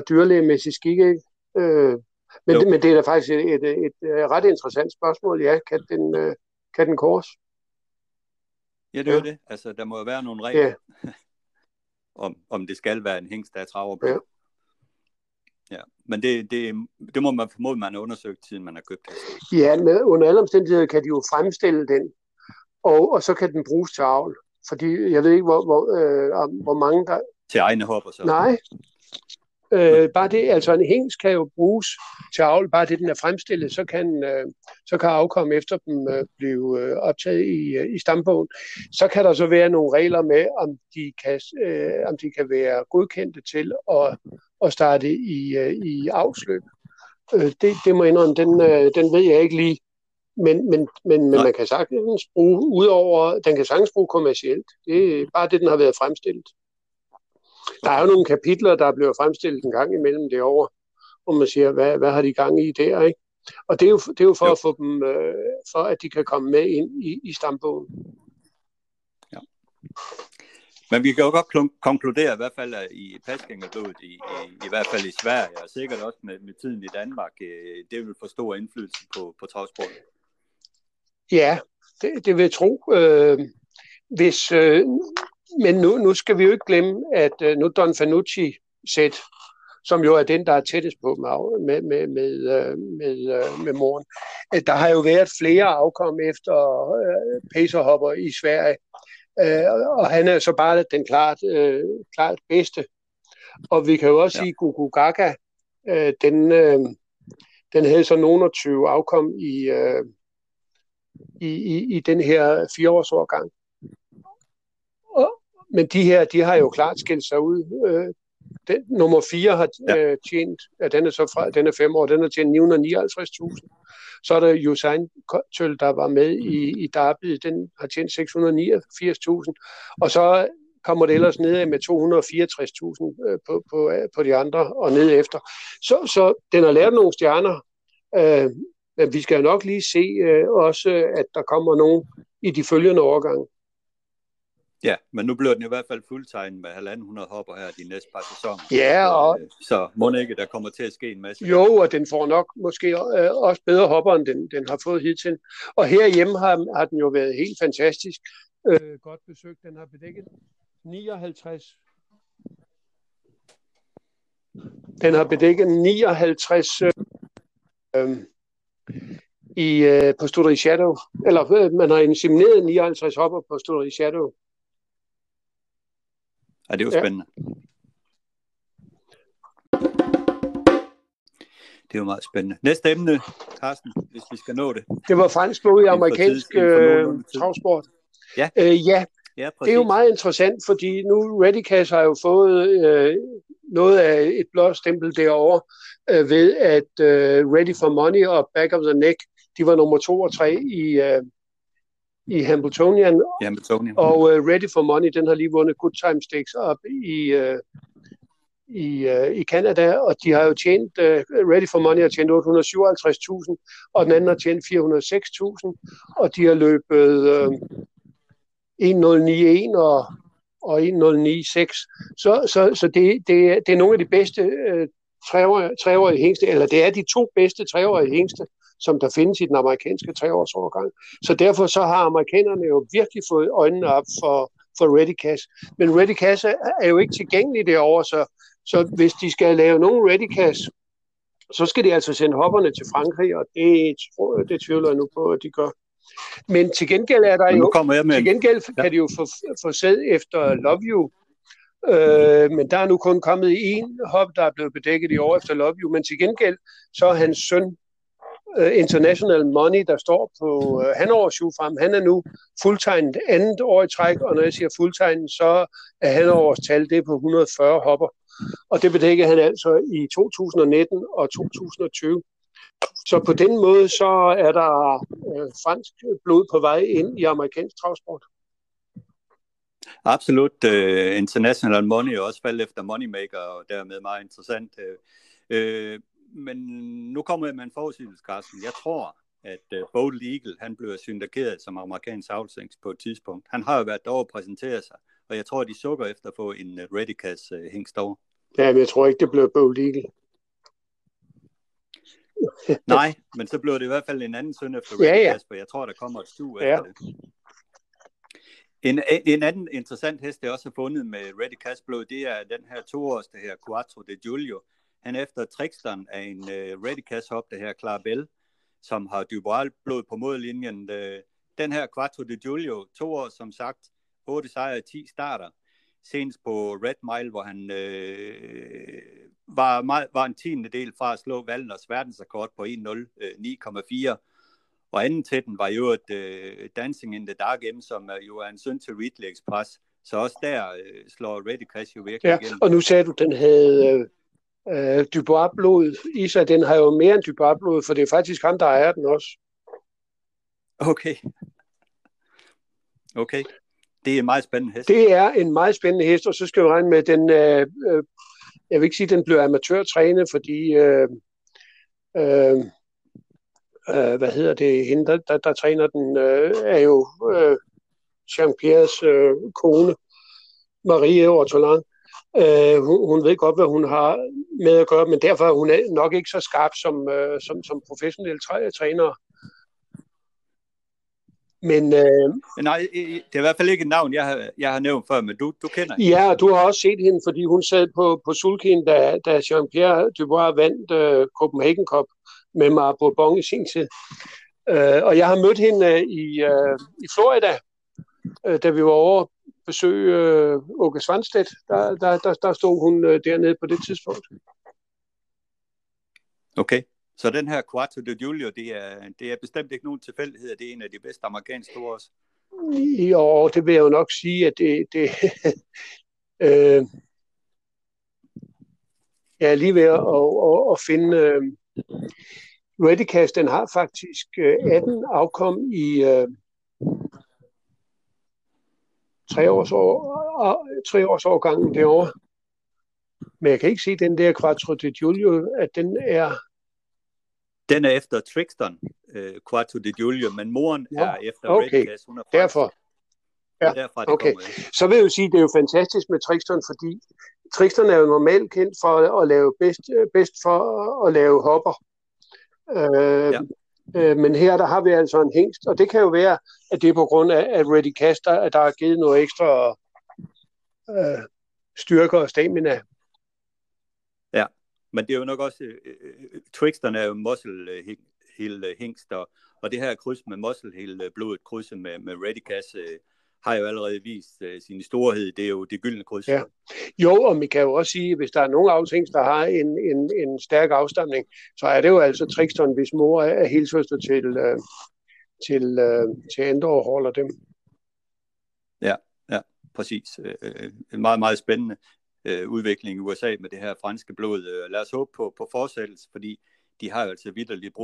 dyrlægemæssig skik, ikke? Men det er da faktisk et ret interessant spørgsmål, ja. Kan den kores? Ja, det er jo det. Altså, der må jo være nogle regler, om det skal være en hingst, der er traver på. Ja. Ja, men det må man formode, man har undersøgt, siden man har købt det. Ja, men under alle omstændigheder kan de jo fremstille den, og så kan den bruges til avl. Fordi jeg ved ikke, hvor mange der... Til egne hopper så? Nej. Bare det, altså en hingst kan jo bruges til avl, bare det, den er fremstillet, så kan afkom efter dem blive optaget i stambogen. Så kan der så være nogle regler med, om de kan være godkendte til at starte i avlsløb. Det må jeg indrømme, den ved jeg ikke lige, men man kan sagtens bruge, udover, den kan sagtens bruge kommercielt. Det er bare det, den har været fremstillet. Der er jo nogle kapitler, der bliver fremstillet en gang imellem det år, hvor man siger, hvad har de gang i der, ikke? Og det er jo for at få dem, for at de kan komme med ind i stambogen. Ja. Men vi kan jo godt konkludere i hvert fald i Paskingerblodet, i hvert fald i Sverige, og sikkert også med tiden i Danmark, det vil få stor indflydelse på travsporten. Ja, det vil jeg tro. Men nu skal vi jo ikke glemme, at nu Don Fanucci-sæt, som jo er den, der er tættest på med moren, at der har jo været flere afkom efter pacerhopper i Sverige, og han er så bare den klart bedste. Og vi kan jo også sige, Gugu Gaga, den havde så nogen 20 afkom i den her 4-årsårgang. Men de her, de har jo klart skilt sig ud. Nummer 4 har tjent, den er 5 år, den har tjent 959.000. Så er der Usain Tøl, der var med i Derby, den har tjent 689.000. Og så kommer det ellers ned med 264.000 på de andre og ned efter. Så den har lavet nogle stjerner. Men vi skal jo nok lige se også, at der kommer nogen i de følgende årgange. Ja, men nu bliver den i hvert fald fuldtegnet med 1.500 hopper her de næste par sæsoner. Ja, og... Så må ikke, der kommer til at ske en masse. Jo, og den får nok måske også bedre hopper, end den har fået hidtil. Og herhjemme har den jo været helt fantastisk. Godt besøg, den har bedækket 59. Den har bedækket 59 på Studeri Shadow. Eller man har insemineret 59 hopper på Studeri Shadow. Ja, det er jo spændende. Det er jo meget spændende. Næste emne, Carsten, hvis vi skal nå det. Det var fransk blod i amerikansk travsport. Ja. Det er jo meget interessant, fordi nu ReadyCast har jo fået noget af et blåt stempel derovre, ved at Ready for Money og Back of the Neck, de var nummer 2 og 3 i Hamiltonian. Og Ready for Money, den har lige vundet Good Time Stakes op i Canada, og de har jo tjent, Ready for Money har tjent 857.000, og den anden har tjent 406.000, og de har løbet 1.091 og 1.096. Så det er nogle af de bedste treårige hængste, eller det er de 2 bedste treårige hængste, som der findes i den amerikanske 3-årsårgang. Så derfor så har amerikanerne jo virkelig fået øjnene op for ReadyCast. Men ReadyCast er jo ikke tilgængelig derovre, så hvis de skal lave nogen ReadyCast, så skal de altså sende hopperne til Frankrig, og det tvivler jeg nu på, at de gør. Men til gengæld er der kan de jo få sæd efter Love You, men der er nu kun kommet en hop, der er blevet bedækket i år efter Love You, men til gengæld så er hans søn International Money, der står på Hanover Shoe Farm, han er nu fuldtegnet andet år i træk, og når jeg siger fuldtegnet, så er Hanovers tal, det er på 140 hopper, og det bedækkede han altså i 2019 og 2020. Så på den måde, så er der fransk blod på vej ind i amerikansk travsport. Absolut. International Money også faldt efter Moneymaker, og dermed meget interessant. Men nu kommer jeg med en forudsigelse, Carsten. Jeg tror, at Bold Eagle, han bliver syndikeret som amerikansk avlshingst på et tidspunkt. Han har jo været derovre at præsentere sig, og jeg tror, de sukker efter at få en ReadyCast hængst over. Ja, men jeg tror ikke, det blev Bo Legal. Nej, men så blev det i hvert fald en anden søn efter ReadyCast, for jeg tror, der kommer et stu efter det. En anden interessant hest, jeg også har fundet med ReadyCast Blå, det er den her toårs, det her Quattro de Giulio. Han er efter tricksteren af en ReadyCast hop, det her Clarabelle, som har Dubois blod på modlinjen. Den her Quattro de Giulio, 2 år, som sagt, 8 sejre, 10 starter. Senest på Red Mile, hvor han var en 10. del fra at slå Valners verdensrekord på 1.09,4. Og anden til den var jo et Dancing in the Dark M, som jo er en søn til Ridley Express. Så også der slår ReadyCast jo virkelig igennem. Og nu sagde du, den havde... Dubois-blodet i sig, den har jo mere end Dubois-blodet, for det er faktisk ham, der ejer den også. Okay. Det er en meget spændende hest. Det er en meget spændende hest, og så skal vi regne med, den, jeg vil ikke sige, at den bliver amatørtrænet, fordi hende, der træner den, er jo Jean-Pierres kone, Marie Ortolan. Hun ved godt, hvad hun har med at gøre, men derfor er hun nok ikke så skarp som professionelle trænere. Men, nej, det er i hvert fald ikke et navn, jeg har nævnt før, men du kender hende. Ja, og du har også set hende, fordi hun sad på sulken, da Jean-Pierre Dubois vandt Copenhagen Cup med Mara Bourbon i sin tid. Og jeg har mødt hende i Florida, da vi var over besøg Åke Svanstedt, der stod hun dernede på det tidspunkt. Okay, så den her Quattro de Giulio, det er bestemt ikke nogen tilfældighed, det er en af de bedste amerikanske store også. Jo, det vil jeg jo nok sige, at det jeg er lige ved at finde... ReadyCast, den har faktisk 18 afkom i... 3 års årgangen derovre. Men jeg kan ikke se den der Quattro de Giulio, at den er... Den er efter Trickstern, Quattro de Giulio, men moren er efter ReadyCast. Okay, derfor. Ja, derfra, okay. Så vil jeg jo sige, at det er jo fantastisk med Trickstern, fordi Trickstern er jo normalt kendt for at lave bedst for at lave hopper. Men her der har vi altså en hængst, og det kan jo være, at det er på grund af at ReadyCast, at der er givet noget ekstra styrke og stamina. Ja, men det er jo nok også Tricksterne er jo muscle hængst, og det her kryds med muscle blodet krydset med ReadyCast har jo allerede vist sin storhed. Det er jo det gyldne kryds. Ja. Jo, og man kan jo også sige, at hvis der er nogen afhængst, der har en stærk afstamning, så er det jo altså Trickstern, hvis mor er helsøster til Andor og holder dem. Ja, præcis. En meget, meget spændende udvikling i USA med det her franske blod. Lad os håbe på fortsættelse, fordi de har jo altså vitterligt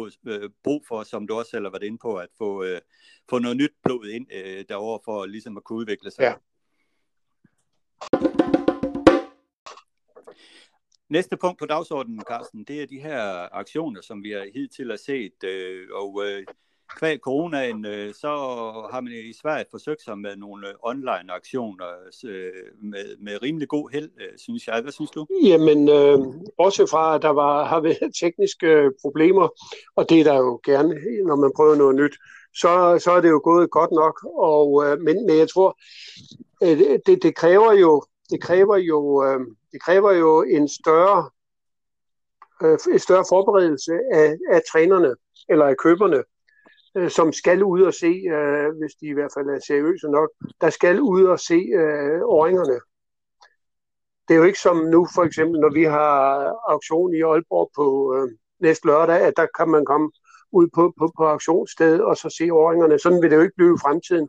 brug for, som du også selv har været inde på, at få noget nyt blod ind derovre for ligesom at kunne udvikle sig. Ja. Næste punkt på dagsordenen, Carsten, det er de her aktioner, som vi har hidtil har set. Og kvad coronaen, så har man i Sverige forsøgt sig med nogle online aktioner med rimelig god held, synes jeg. Hvad synes du? Jamen, også fra, at der har været tekniske problemer, og det er der jo gerne, når man prøver noget nyt, så er det jo gået godt nok. Men jeg tror, det kræver jo en større forberedelse af trænerne eller af køberne, som skal ud og se, hvis de i hvert fald er seriøse nok, der skal ud og se åringerne. Det er jo ikke som nu, for eksempel, når vi har auktion i Aalborg på næste lørdag, at der kan man komme ud på auktionsstedet og så se åringerne. Sådan vil det jo ikke blive i fremtiden.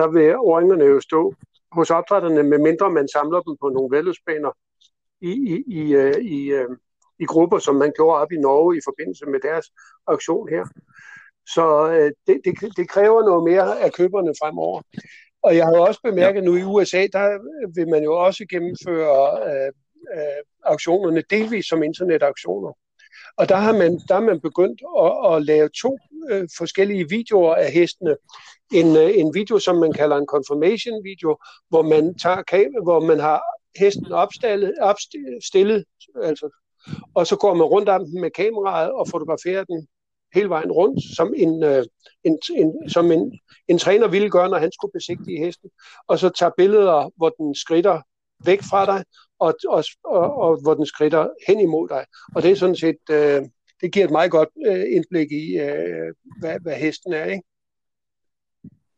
Der vil åringerne jo stå hos opdrætterne, medmindre man samler dem på nogle vældløbsbaner i grupper, som man gjorde op i Norge i forbindelse med deres auktion her. Så det kræver noget mere af køberne fremover. Og jeg har også bemærket nu i USA, der vil man jo også gennemføre auktionerne delvis som internetauktioner. Og der har man begyndt at lave 2 forskellige videoer af hestene. en video, som man kalder en confirmation video, hvor man tager kamera, hvor man har hesten opstillet, altså, og så går man rundt om den med kameraet og fotograferer den hele vejen rundt, som en træner ville gøre, når han skulle besigtige hesten, og så tager billeder, hvor den skritter væk fra dig, og hvor den skritter hen imod dig. Og det er sådan set, det giver et meget godt indblik i, hvad hesten er, ikke?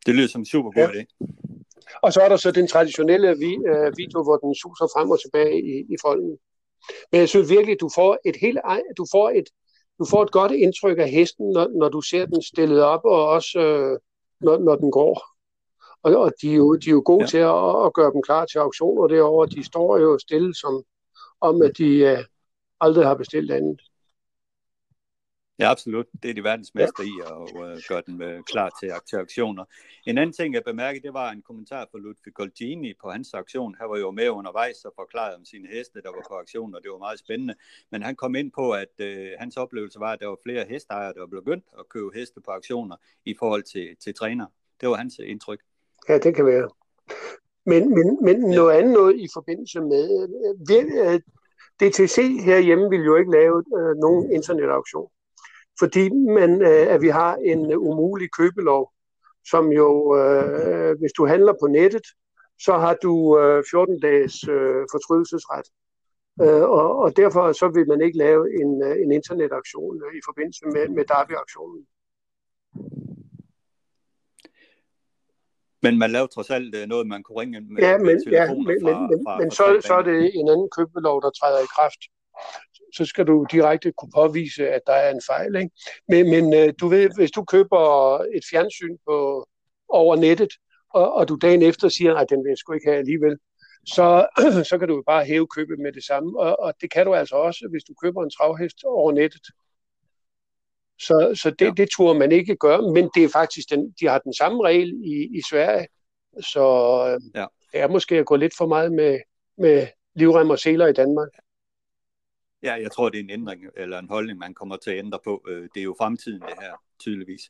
Det lyder som en super god idé. Og så er der så den traditionelle video, hvor den suser frem og tilbage i folden. Men jeg synes virkelig, du får et godt indtryk af hesten, når du ser den stillet op, og også når den går. Og de er jo gode til at gøre dem klar til auktioner derovre. De står jo stille, som om at de aldrig har bestilt andet. Ja, absolut. Det er de verdensmester i at gøre den klar til auktioner. En anden ting, jeg bemærkede, det var en kommentar fra Ludvig Goldini på hans auktion. Han var jo med undervejs og forklarede om sine heste, der var på auktion, og det var meget spændende. Men han kom ind på, at hans oplevelse var, at der var flere hesteejere, der var begyndt at købe heste på auktioner i forhold til træner. Det var hans indtryk. Ja, det kan være. Men noget andet noget i forbindelse med... DTC herhjemme vil jo ikke lave nogen internetauktion, fordi at vi har en umulig købelov, som jo, hvis du handler på nettet, så har du 14-dages fortrydelsesret. Og derfor så vil man ikke lave en internetauktion i forbindelse med Derby-auktionen. Men man laver trods alt noget, man kunne ringe med telefoner men så er det en anden købelov, der træder i kraft. Så skal du direkte kunne påvise, at der er en fejl, ikke? Men du ved, hvis du køber et fjernsyn over nettet, og du dagen efter siger, at den vil jeg sgu ikke have alligevel, så kan du bare hæve købet med det samme. Og det kan du altså også, hvis du køber en travhest over nettet. Så det turde man ikke gøre, men det er faktisk de har den samme regel i Sverige, så det er måske at gå lidt for meget med livrem og seler i Danmark. Ja, jeg tror, det er en ændring eller en holdning, man kommer til at ændre på. Det er jo fremtiden, det her, tydeligvis.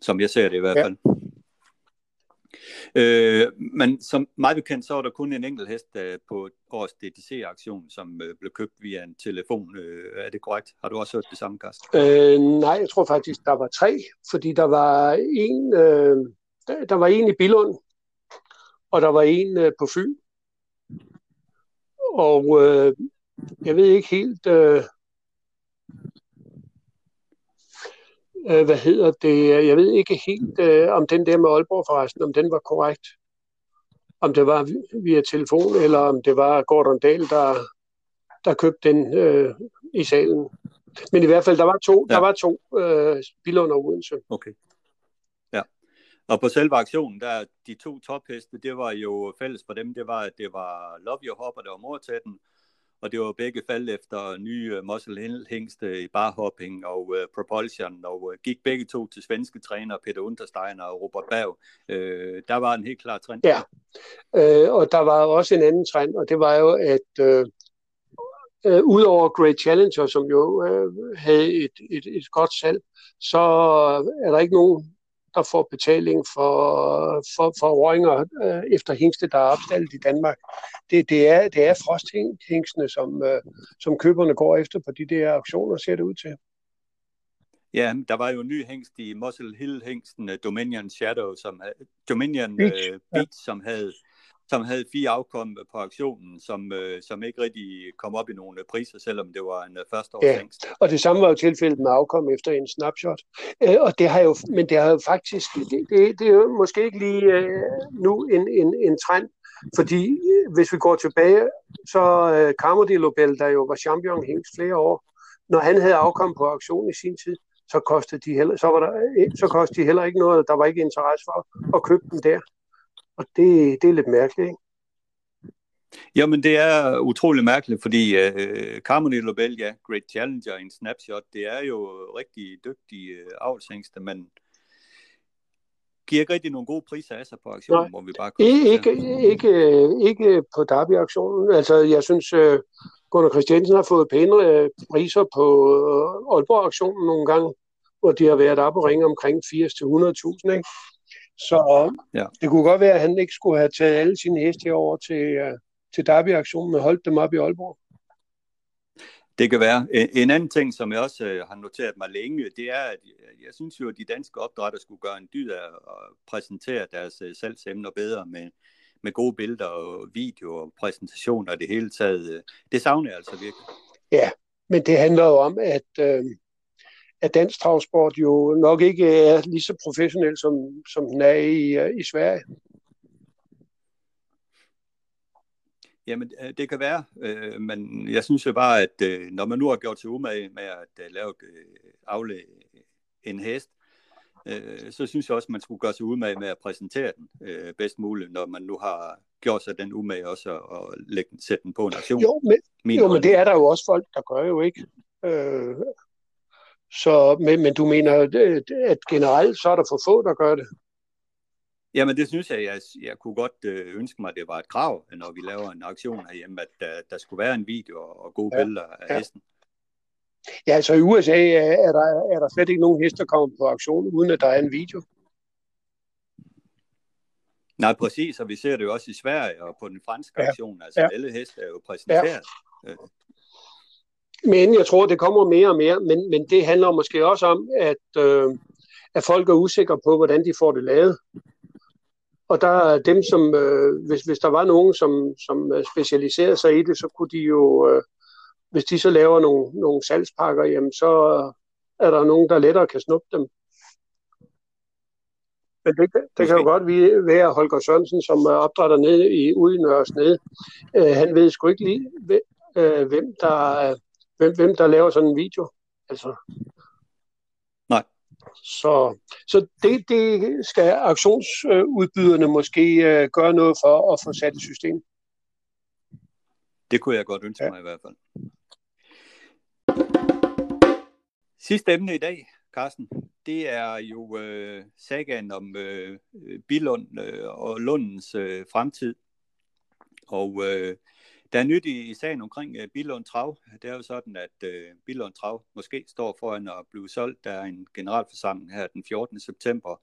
Som jeg ser det i hvert fald. Men som meget bekendt, så var der kun en enkelt hest på års DTC-aktion, som blev købt via en telefon. Er det korrekt? Har du også hørt det samme, Carsten? Nej, jeg tror faktisk, der var tre, fordi der var en i Billund, og der var en på Fyn. Og jeg ved ikke helt, jeg ved ikke helt, om den der med Aalborg forresten, om den var korrekt. Om det var via telefon, eller om det var Gordon Dahl, der købte den i salen. Men i hvert fald, der var to Billund og Odense. Okay. Og på selve aktionen, der de to topheste, det var jo fælles for dem, det var Love Your Hopper, der var mor til den, og det var begge fald efter nye muscle hingste i barhopping og propulsion, og gik begge to til svenske trænere, Peter Untersteiner og Robert Berg. Der var en helt klar trend. Ja, og der var også en anden trend, og det var jo, at udover Great Challenger, som jo havde et godt salg, så er der ikke nogen, der får betaling for røgninger efter hingste, der er opstallet i Danmark. Det er frosthingsene, som køberne går efter på de der auktioner, ser det ud til. Ja, der var jo en ny hingst i Muscle Hill-hingsten, Dominion Shadow, Beach, som havde fire afkom på auktionen, som ikke rigtig kom op i nogle priser, selvom det var en førsteårsængst. Ja, og det samme var jo tilfældet med afkom efter en snapshot. Og det har jo, men det har jo faktisk, det er jo måske ikke lige nu en trend, fordi hvis vi går tilbage, så Carmody Lobel, der jo var champion hingst flere år, når han havde afkom på auktionen i sin tid, så kostede de heller ikke noget, der var ikke interesse for at købe dem der. Og det er lidt mærkeligt, ikke? Jamen, det er utrolig mærkeligt, fordi Carmody Lobel, Great Challenger, en snapshot, det er jo rigtig dygtige avlshængste, men giver ikke rigtig nogle gode priser af sig på auktionen, hvor vi bare... Ikke på Derby-auktionen. Altså, jeg synes, Gunnar Christiansen har fået pænere priser på Aalborg-auktionen nogle gange, hvor de har været op og ringe omkring 80-100.000, ikke? Så ja. Det kunne godt være, at han ikke skulle have taget alle sine heste over til derby-aktionen og holdt dem op i Aalborg. Det kan være. En anden ting, som jeg også har noteret mig længe, det er, at jeg synes jo, at de danske opdrætter skulle gøre en dyd af at præsentere deres salgsemner bedre med gode billeder og videoer og præsentationer og det hele taget. Det savner jeg altså virkelig. Ja, men det handler jo om, at dansk travsport jo nok ikke er lige så professionel, som den er i Sverige. Jamen, det kan være, men jeg synes jo bare, at når man nu har gjort sig umage med at lave aflæg en hest, så synes jeg også, at man skulle gøre sig umage med at præsentere den bedst muligt, når man nu har gjort sig den umage også og sætte den på en aktion. Jo, men det er der jo også folk, der gør jo ikke. Men du mener, at generelt så er der for få, der gør det? Jamen det synes jeg kunne godt ønske mig, at det var et krav, når vi laver en aktion herhjemme, at der skulle være en video og gode billeder af hesten. Ja, altså i USA er der slet ikke nogen hest, der kommer på aktion, uden at der er en video. Nej, præcis, og vi ser det jo også i Sverige og på den franske aktion, altså alle heste er jo præsenteret. Ja. Men jeg tror, det kommer mere og mere, men det handler måske også om, at folk er usikre på, hvordan de får det lavet. Og der er dem, som hvis der var nogen, som specialiserede sig i det, så kunne de jo, hvis de så laver nogle salgspakker, jamen så er der nogen, der lettere kan snuppe dem. Men det kan jo godt være Holger Sørensen, som opdrætter nede ude i Nørresnede. Han ved sgu ikke lige, hvem der laver sådan en video. Altså. Nej. Så det skal auktionsudbyderne måske gøre noget for at få sat i system. Det kunne jeg godt ønske mig i hvert fald. Sidste emne i dag, Carsten, det er jo sagaen om Billund og Lundens fremtid. Og der er nyt i sagen omkring Billund Trav. Det er jo sådan, at Billund Trav måske står foran at blive solgt. Der er en generalforsamling her den 14. september,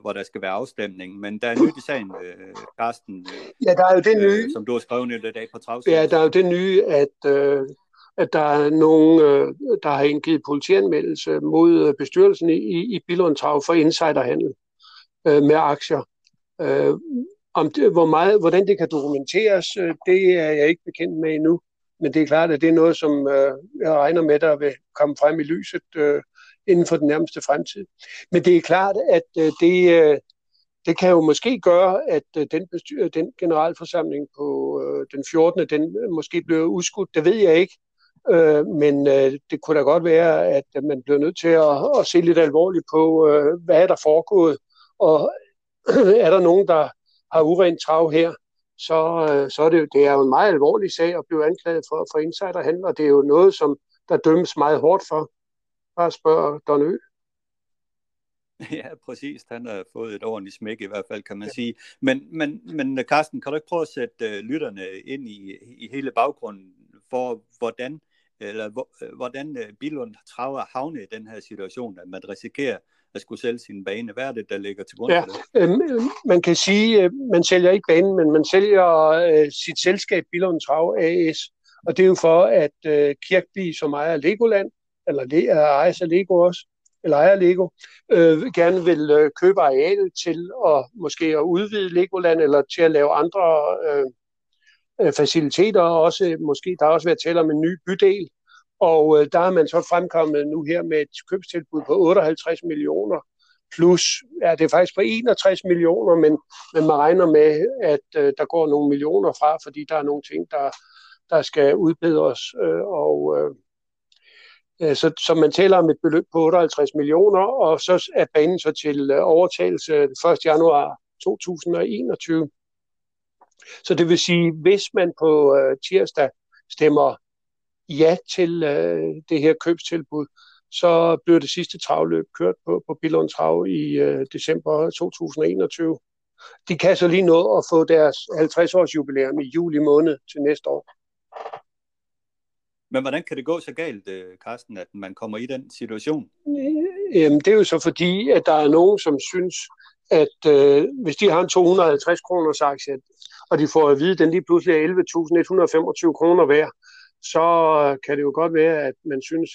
hvor der skal være afstemning. Men der er nyt i sagen, Carsten, der er jo det nye, som du har skrevet nyt i dag på Travservice. Ja, der er jo det nye, at der er nogen, der har indgivet politianmeldelse mod bestyrelsen i Billund Trav for insiderhandel med aktier. Hvordan det kan dokumenteres, det er jeg ikke bekendt med endnu. Men det er klart, at det er noget, som jeg regner med, der vil komme frem i lyset inden for den nærmeste fremtid. Men det er klart, at det kan jo måske gøre, at den generalforsamling på den 14. den måske bliver udskudt. Det ved jeg ikke. Men det kunne da godt være, at man bliver nødt til at se lidt alvorligt på, hvad er der foregået. Og er der nogen, der har urent trav her, så er det er jo en meget alvorlig sag at blive anklaget for insiderhandel, og det er jo noget, som der dømmes meget hårdt for. Bare spørg Don Ø. Ja, præcis. Han har fået et ordentligt smæk i hvert fald, kan man sige. Men Carsten, kan du ikke prøve at sætte lytterne ind i hele baggrunden for, hvordan Billund Trav er havnet i den her situation, at man risikerer at skulle sælge sin bane? Hvad er det, der ligger til grund for det? Man kan sige, at man sælger ikke banen, men man sælger sit selskab Billund Trav AS. Og det er jo for, at Kirkby, som ejer Legoland, eller ejer Lego også, eller ejer Lego, gerne vil købe arealet til at måske at udvide Legoland, eller til at lave andre faciliteter, og også måske der har også været tale om en ny bydel. Og der er man så fremkommet nu her med et købstilbud på 58 millioner, plus, det er faktisk på 61 millioner, men man regner med, at der går nogle millioner fra, fordi der er nogle ting, der skal udbedres. Så man taler om et beløb på 58 millioner, og så er banen så til overtagelse 1. januar 2021. Så det vil sige, hvis man på tirsdag stemmer ja til det her købstilbud, så bliver det sidste travløb kørt på Billund Trav i december 2021. De kan så lige nå at få deres 50-års jubilæum i juli måned til næste år. Men hvordan kan det gå så galt, Carsten, at man kommer i den situation? Jamen, det er jo så fordi, at der er nogen, som synes, at hvis de har en 250 kroners aktie, og de får at vide, at den lige pludselig er 11.125 kroner værd, så kan det jo godt være, at man synes,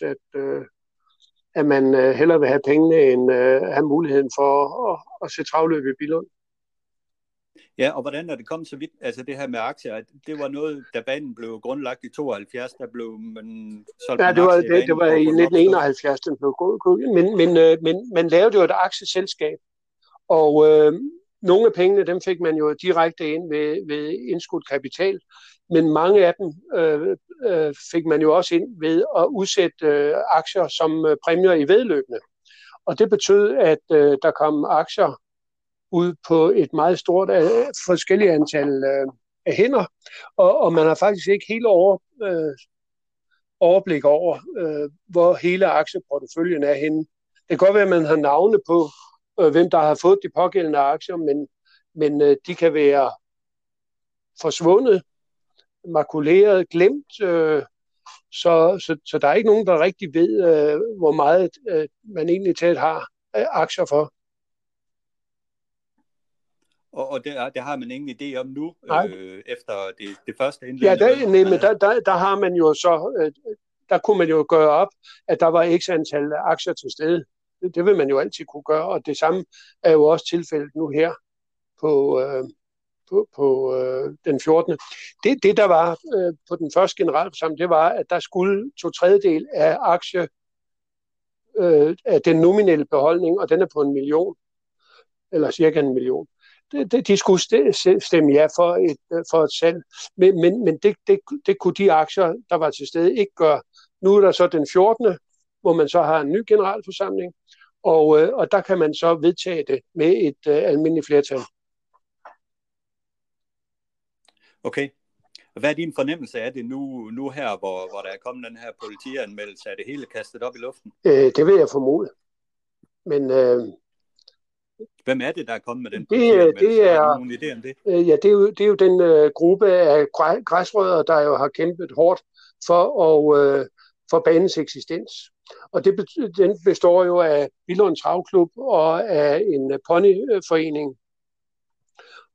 at man hellere vil have pengene, end have muligheden for at se travløb i Billund. Ja, og hvordan er det kommet så vidt, altså det her med aktier, det var noget, da banen blev grundlagt i 72, der blev man solgt. Ja, det var i 1971, den blev grundlagt, men man lavede jo et aktieselskab, og nogle af pengene, dem fik man jo direkte ind ved indskudt kapital, men mange af dem fik man jo også ind ved at udsætte aktier som præmier i vedløbene, og det betød, at der kom aktier ud på et meget stort forskellige antal af hænder, og man har faktisk ikke hele overblik over, hvor hele aktieporteføljen er henne. Det kan godt være, at man har navne på, hvem der har fået de pågældende aktier, men de kan være forsvundet, makuleret, glemt, så der er ikke nogen, der rigtig ved, hvor meget man egentlig talt har aktier for. Og der har man ingen idé om nu, efter det første indlæg? Ja, der har man jo så, der kunne man jo gøre op, at der var x antal aktier til stede. Det vil man jo altid kunne gøre, og det samme er jo også tilfældet nu her på den 14. Det der var på den første generalforsamling, det var, at der skulle 2/3 af aktie af den nominelle beholdning, og den er på 1 million, eller cirka 1 million. De skulle stemme ja for et salg, men det kunne de aktier, der var til stede, ikke gøre. Nu er der så den 14., hvor man så har en ny generalforsamling, og der kan man så vedtage det med et almindeligt flertal. Okay. Hvad er din fornemmelse af det nu her, hvor der er kommet den her politianmeldelse? Er det hele kastet op i luften? Det vil jeg formode. Men... Hvem er det, der er kommet med den? Er der nogen idé om det? Ja, det er jo den gruppe af græsrødder, der jo har kæmpet hårdt for banens eksistens. Og den består jo af Billund Travklub og af en ponyforening.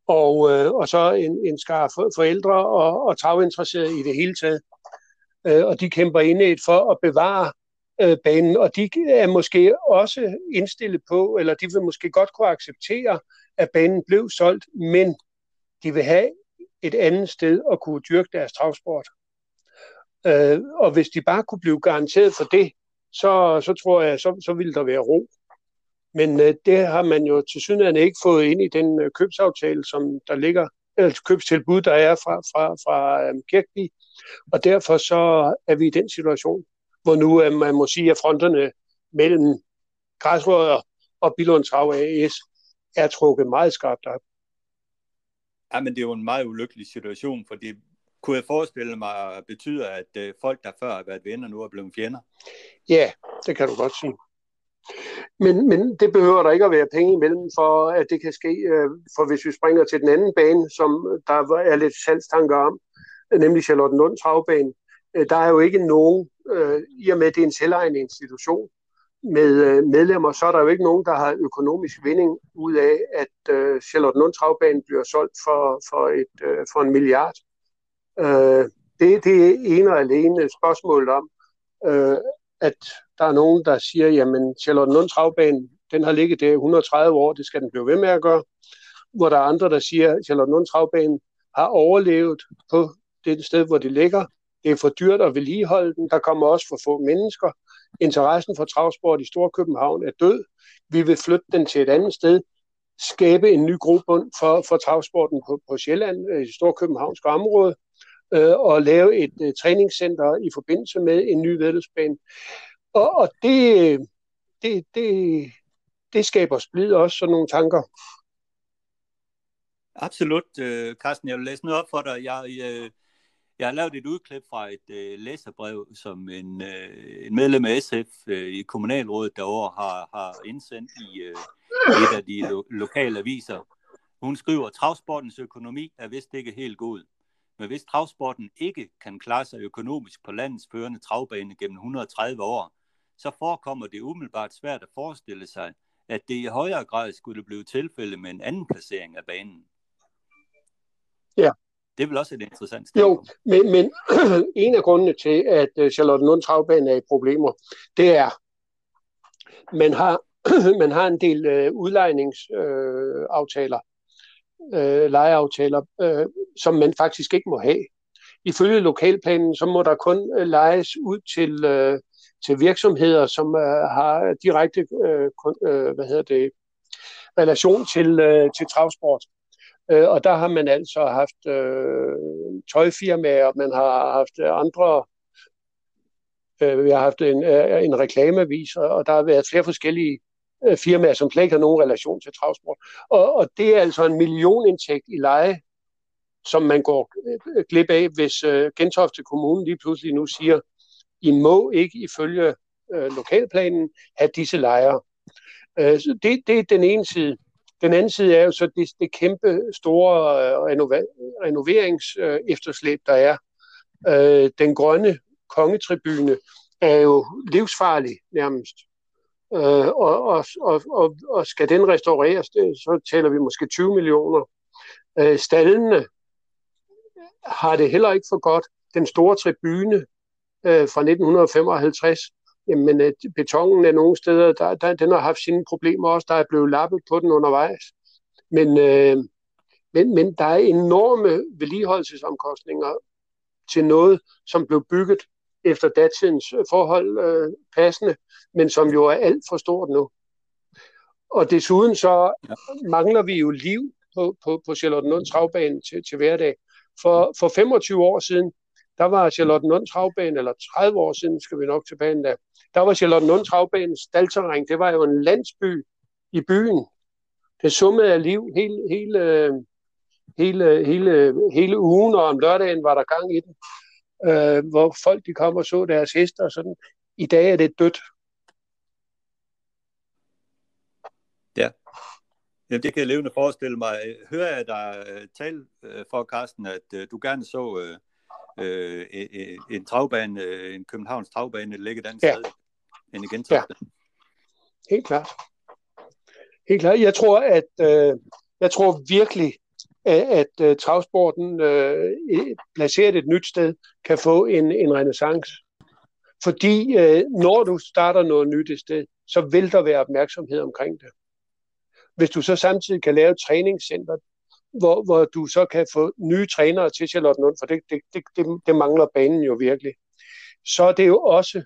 Og så en skar forældre og travinteresserede i det hele taget. Og de kæmper indet for at bevare banen, og de er måske også indstillet på, eller de vil måske godt kunne acceptere, at banen blev solgt, men de vil have et andet sted at kunne dyrke deres travsport. Og hvis de bare kunne blive garanteret for det, så tror jeg, så ville der være ro. Men det har man jo tilsyneladende ikke fået ind i den købsaftale, som der ligger, eller købstilbud, der er fra Kirkby, og derfor så er vi i den situation, hvor nu man må sige, at fronterne mellem græsrødder og Billund Trav AS er trukket meget skarpt op. Ja, men det er jo en meget ulykkelig situation, for det kunne jeg forestille mig betyder, at folk, der før har været venner, nu er blevet fjender. Ja, det kan du godt sige. Men det behøver der ikke at være penge imellem, for at det kan ske. For hvis vi springer til den anden bane, som der er lidt salgstanker om, nemlig Charlottenlund Travbane, der er jo ikke nogen, i og med at det er en selvejende institution med medlemmer, så er der jo ikke nogen, der har økonomisk vinding ud af, at Charlottenlund Travbane bliver solgt for 1 milliard. Det er ene og alene spørgsmålet om, at der er nogen, der siger, jamen Charlottenlund Travbane, den har ligget der i 130 år, det skal den blive ved med at gøre. Hvor der er andre, der siger, at Charlottenlund Travbane har overlevet på det sted, hvor det ligger. Det er for dyrt at vedligeholde den. Der kommer også for få mennesker. Interessen for travsport i Storkøbenhavn er død. Vi vil flytte den til et andet sted. Skabe en ny grobund for travsporten på Sjælland, i Storkøbenhavnske område. Og lave et træningscenter i forbindelse med en ny væddeløbsbane. Og det skaber splid også, sådan nogle tanker. Absolut, Carsten. Jeg vil læse noget op for dig. Jeg har lavet et udklip fra et læserbrev, som en medlem af SF i kommunalrådet derovre har indsendt i et af de lokale aviser. Hun skriver, at travsportens økonomi er vist ikke helt god. Men hvis travsporten ikke kan klare sig økonomisk på landets førende travbane gennem 130 år, så forekommer det umiddelbart svært at forestille sig, at det i højere grad skulle blive tilfældet med en anden placering af banen. Ja. Det er vel også et interessant sted. Jo, men en af grundene til, at Charlottenlund Travbane er i problemer, det er, man har en del udlejningsaftaler, lejeaftaler, som man faktisk ikke må have. Ifølge lokalplanen, så må der kun lejes ud til virksomheder, som har direkte relation til travsport. Og der har man altså haft tøjfirmaer, man har haft andre. Vi har haft en reklameavis, og der har været flere forskellige firmaer, som slet ikke har nogen relation til travsport. Og det er altså en millionindtægt i leje, som man går glip af, hvis Gentofte Kommune lige pludselig nu siger, I må ikke ifølge lokalplanen have disse lejre. Det er den ene side. Den anden side er jo så det kæmpe store renoveringsefterslæb, der er. Den grønne kongetribune er jo livsfarlig nærmest. Og skal den restaureres, så taler vi måske 20 millioner. Stallene har det heller ikke for godt. Den store tribune fra 1955, men betongen er nogle steder, den har haft sine problemer også, der er blevet lappet på den undervejs. Men der er enorme vedligeholdelsesomkostninger til noget, som blev bygget efter datidens forhold passende, men som jo er alt for stort nu. Og desuden så mangler vi jo liv på Charlottenlund Travbane til hverdag. For 25 år siden, der var Charlottenlund Travbane, eller 30 år siden skal vi nok tilbage endda, der var Charlottenlund Travbanens staldterræn. Det var jo en landsby i byen. Det summede af liv hele ugen, og om lørdagen var der gang i den, hvor folk de kom og så deres heste og sådan. I dag er det dødt. Ja. Jamen, det kan jeg levende forestille mig. Hører jeg dig tale for, Carsten, at du gerne så en travbane, en Københavns travbane ligge et andet sted end i Gentofte? Ja. Helt klart. Jeg tror virkelig, at travsporten placeret et nyt sted kan få en renaissance. Fordi når du starter noget nyt et sted, så vil der være opmærksomhed omkring det. Hvis du så samtidig kan lave et træningscenter, hvor du så kan få nye trænere til Charlottenlund, for det mangler banen jo virkelig, så er det jo også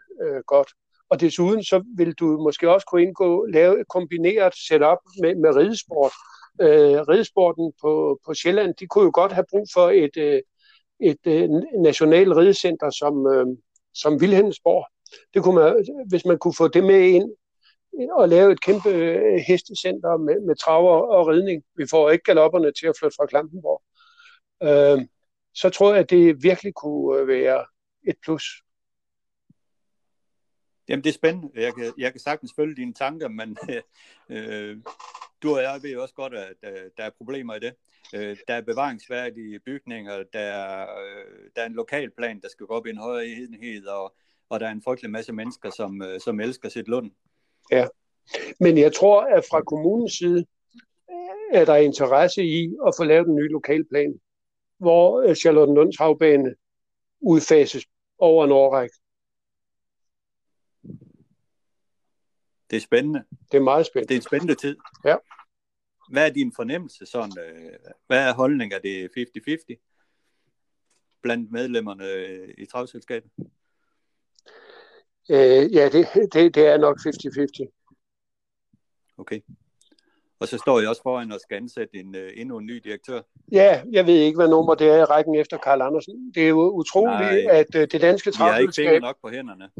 godt. Og desuden så vil du måske også kunne lave et kombineret setup med ridesport. Ridesporten på Sjælland, de kunne jo godt have brug for et nationalt ridecenter som Vilhelmsborg. Det kunne man, hvis man kunne få det med ind og lave et kæmpe hestecenter med traver og ridning. Vi får ikke galopperne til at flytte fra Klampenborg. Så tror jeg, at det virkelig kunne være et plus. Jamen, det er spændende. Jeg kan sagtens følge dine tanker, men du og jeg ved også godt, at der er problemer i det. Der er bevaringsværdige bygninger, der er en lokalplan, der skal gå op i en højere enhed, og der er en frygtelig masse mennesker, som elsker sit Lund. Ja, men jeg tror, at fra kommunens side er der interesse i at få lavet en ny lokalplan, hvor Charlottenlund Travbane udfases over en årrække. Det er spændende. Det er meget spændende. Det er en spændende tid. Ja. Hvad er din fornemmelse sådan? Hvad er holdningen? Er det 50-50 blandt medlemmerne i travselskabet? Ja, det er nok 50-50. Okay. Og så står jeg også foran og skal ansætte endnu en ny direktør. Ja, jeg ved ikke, hvad nummer det er i rækken efter Carl Andersen. Det er jo utroligt, at det danske travselskab... Jeg er ikke nok på hænderne.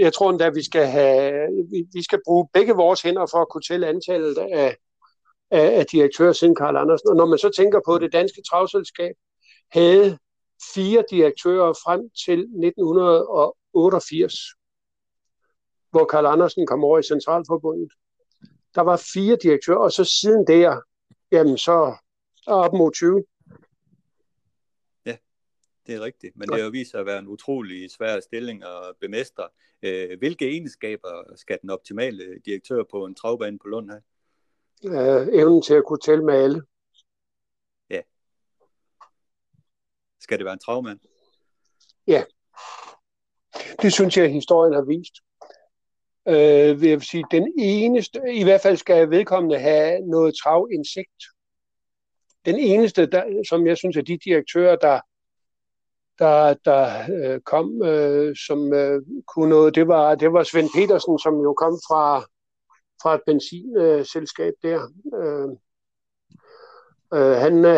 Jeg tror endda, at vi skal bruge begge vores hænder for at kunne tælle antallet af direktører siden Carl Andersen. Og når man så tænker på, at det danske travselskab havde 4 direktører frem til 1988, hvor Carl Andersen kom over i Centralforbundet. Der var 4 direktører, og så siden der, jamen så og op mod 20. Ja, det er rigtigt. Men det har vist sig at være en utrolig svær stilling at bemestre. Hvilke egenskaber skal den optimale direktør på en travbane på Lund have? Evnen til at kunne tælle med alle. Ja. Skal det være en travmand? Ja. Det synes jeg, historien har vist. Vil jeg sige, den eneste, i hvert fald skal vedkommende have noget travindsigt. Den eneste, der, som jeg synes, at de direktører, der kom, som kunne noget, det var Svend Petersen, som jo kom fra et benzinselskab der.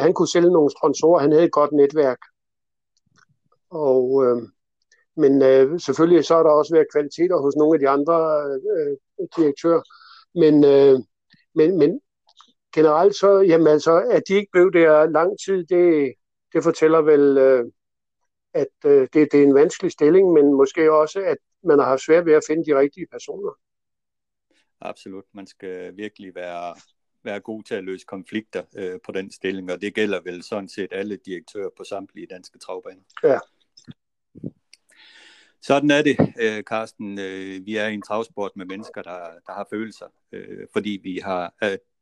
Han kunne sælge nogle sponsorer, han havde et godt netværk. Og Men selvfølgelig så har der også været kvaliteter hos nogle af de andre direktører. Men generelt så, jamen altså, at de ikke blev der lang tid, det fortæller vel, at det er en vanskelig stilling, men måske også, at man har haft svært ved at finde de rigtige personer. Absolut. Man skal virkelig være god til at løse konflikter på den stilling, og det gælder vel sådan set alle direktører på samtlige danske travbaner. Ja. Sådan er det, Carsten. Vi er i en travsport med mennesker, der har følelser, fordi vi har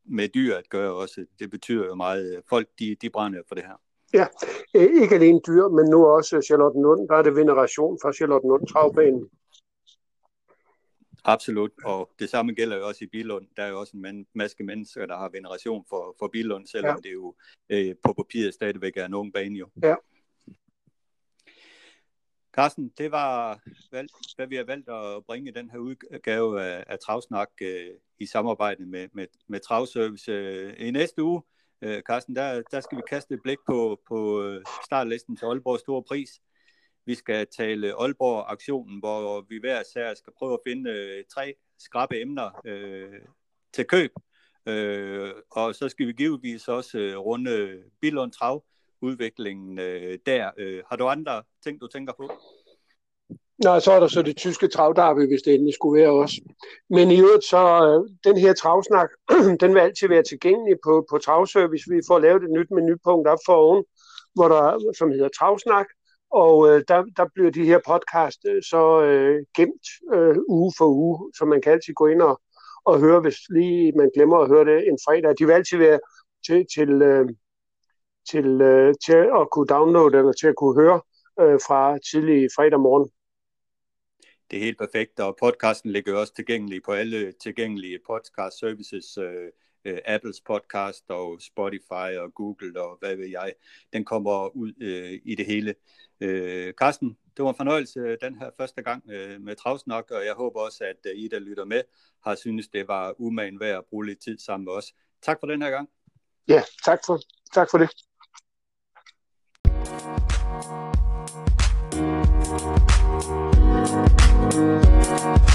med dyr at gøre også. Det betyder jo meget. Folk, de brænder for det her. Ja, ikke alene dyr, men nu også Charlottenlund. Der er det veneration fra Charlottenlund Travbane. Absolut, og det samme gælder jo også i Billund. Der er jo også en masse mennesker, der har veneration for Billund, selvom det jo på papiret stadigvæk er en ung bane jo. Ja. Carsten, det var, hvad vi har valgt at bringe den her udgave af Travsnak i samarbejde med Travservice. I næste uge, Carsten, der skal vi kaste et blik på startlisten til Aalborg Store Pris. Vi skal tale Aalborg-aktionen, hvor vi hver sær skal prøve at finde tre skrappe emner til køb. Og så skal vi givetvis også runde Billund Trav. Udviklingen der. Har du andre ting, du tænker på? Nej, så er der så det tyske travderby, hvis det endelig skulle være også. Men i øvrigt så, den her travsnak, den vil altid være tilgængelig på Travservice. Vi får lavet et nyt menupunkt op for oven, hvor der, som hedder Travsnak, og der bliver de her podcast så gemt uge for uge, så man kan altid gå ind og høre, hvis lige man glemmer at høre det en fredag. De vil altid være til at kunne downloade eller til at kunne høre fra tidlig fredag morgen. Det er helt perfekt, og podcasten ligger også tilgængelig på alle tilgængelige podcast services, Apples podcast og Spotify og Google og hvad ved jeg. Den kommer ud i det hele. Carsten, det var en fornøjelse den her første gang med Travsnak, og jeg håber også, at I, der lytter med, har synes det var umagen værd at bruge lidt tid sammen med os. Tak for den her gang. Ja, tak for det. Thank you.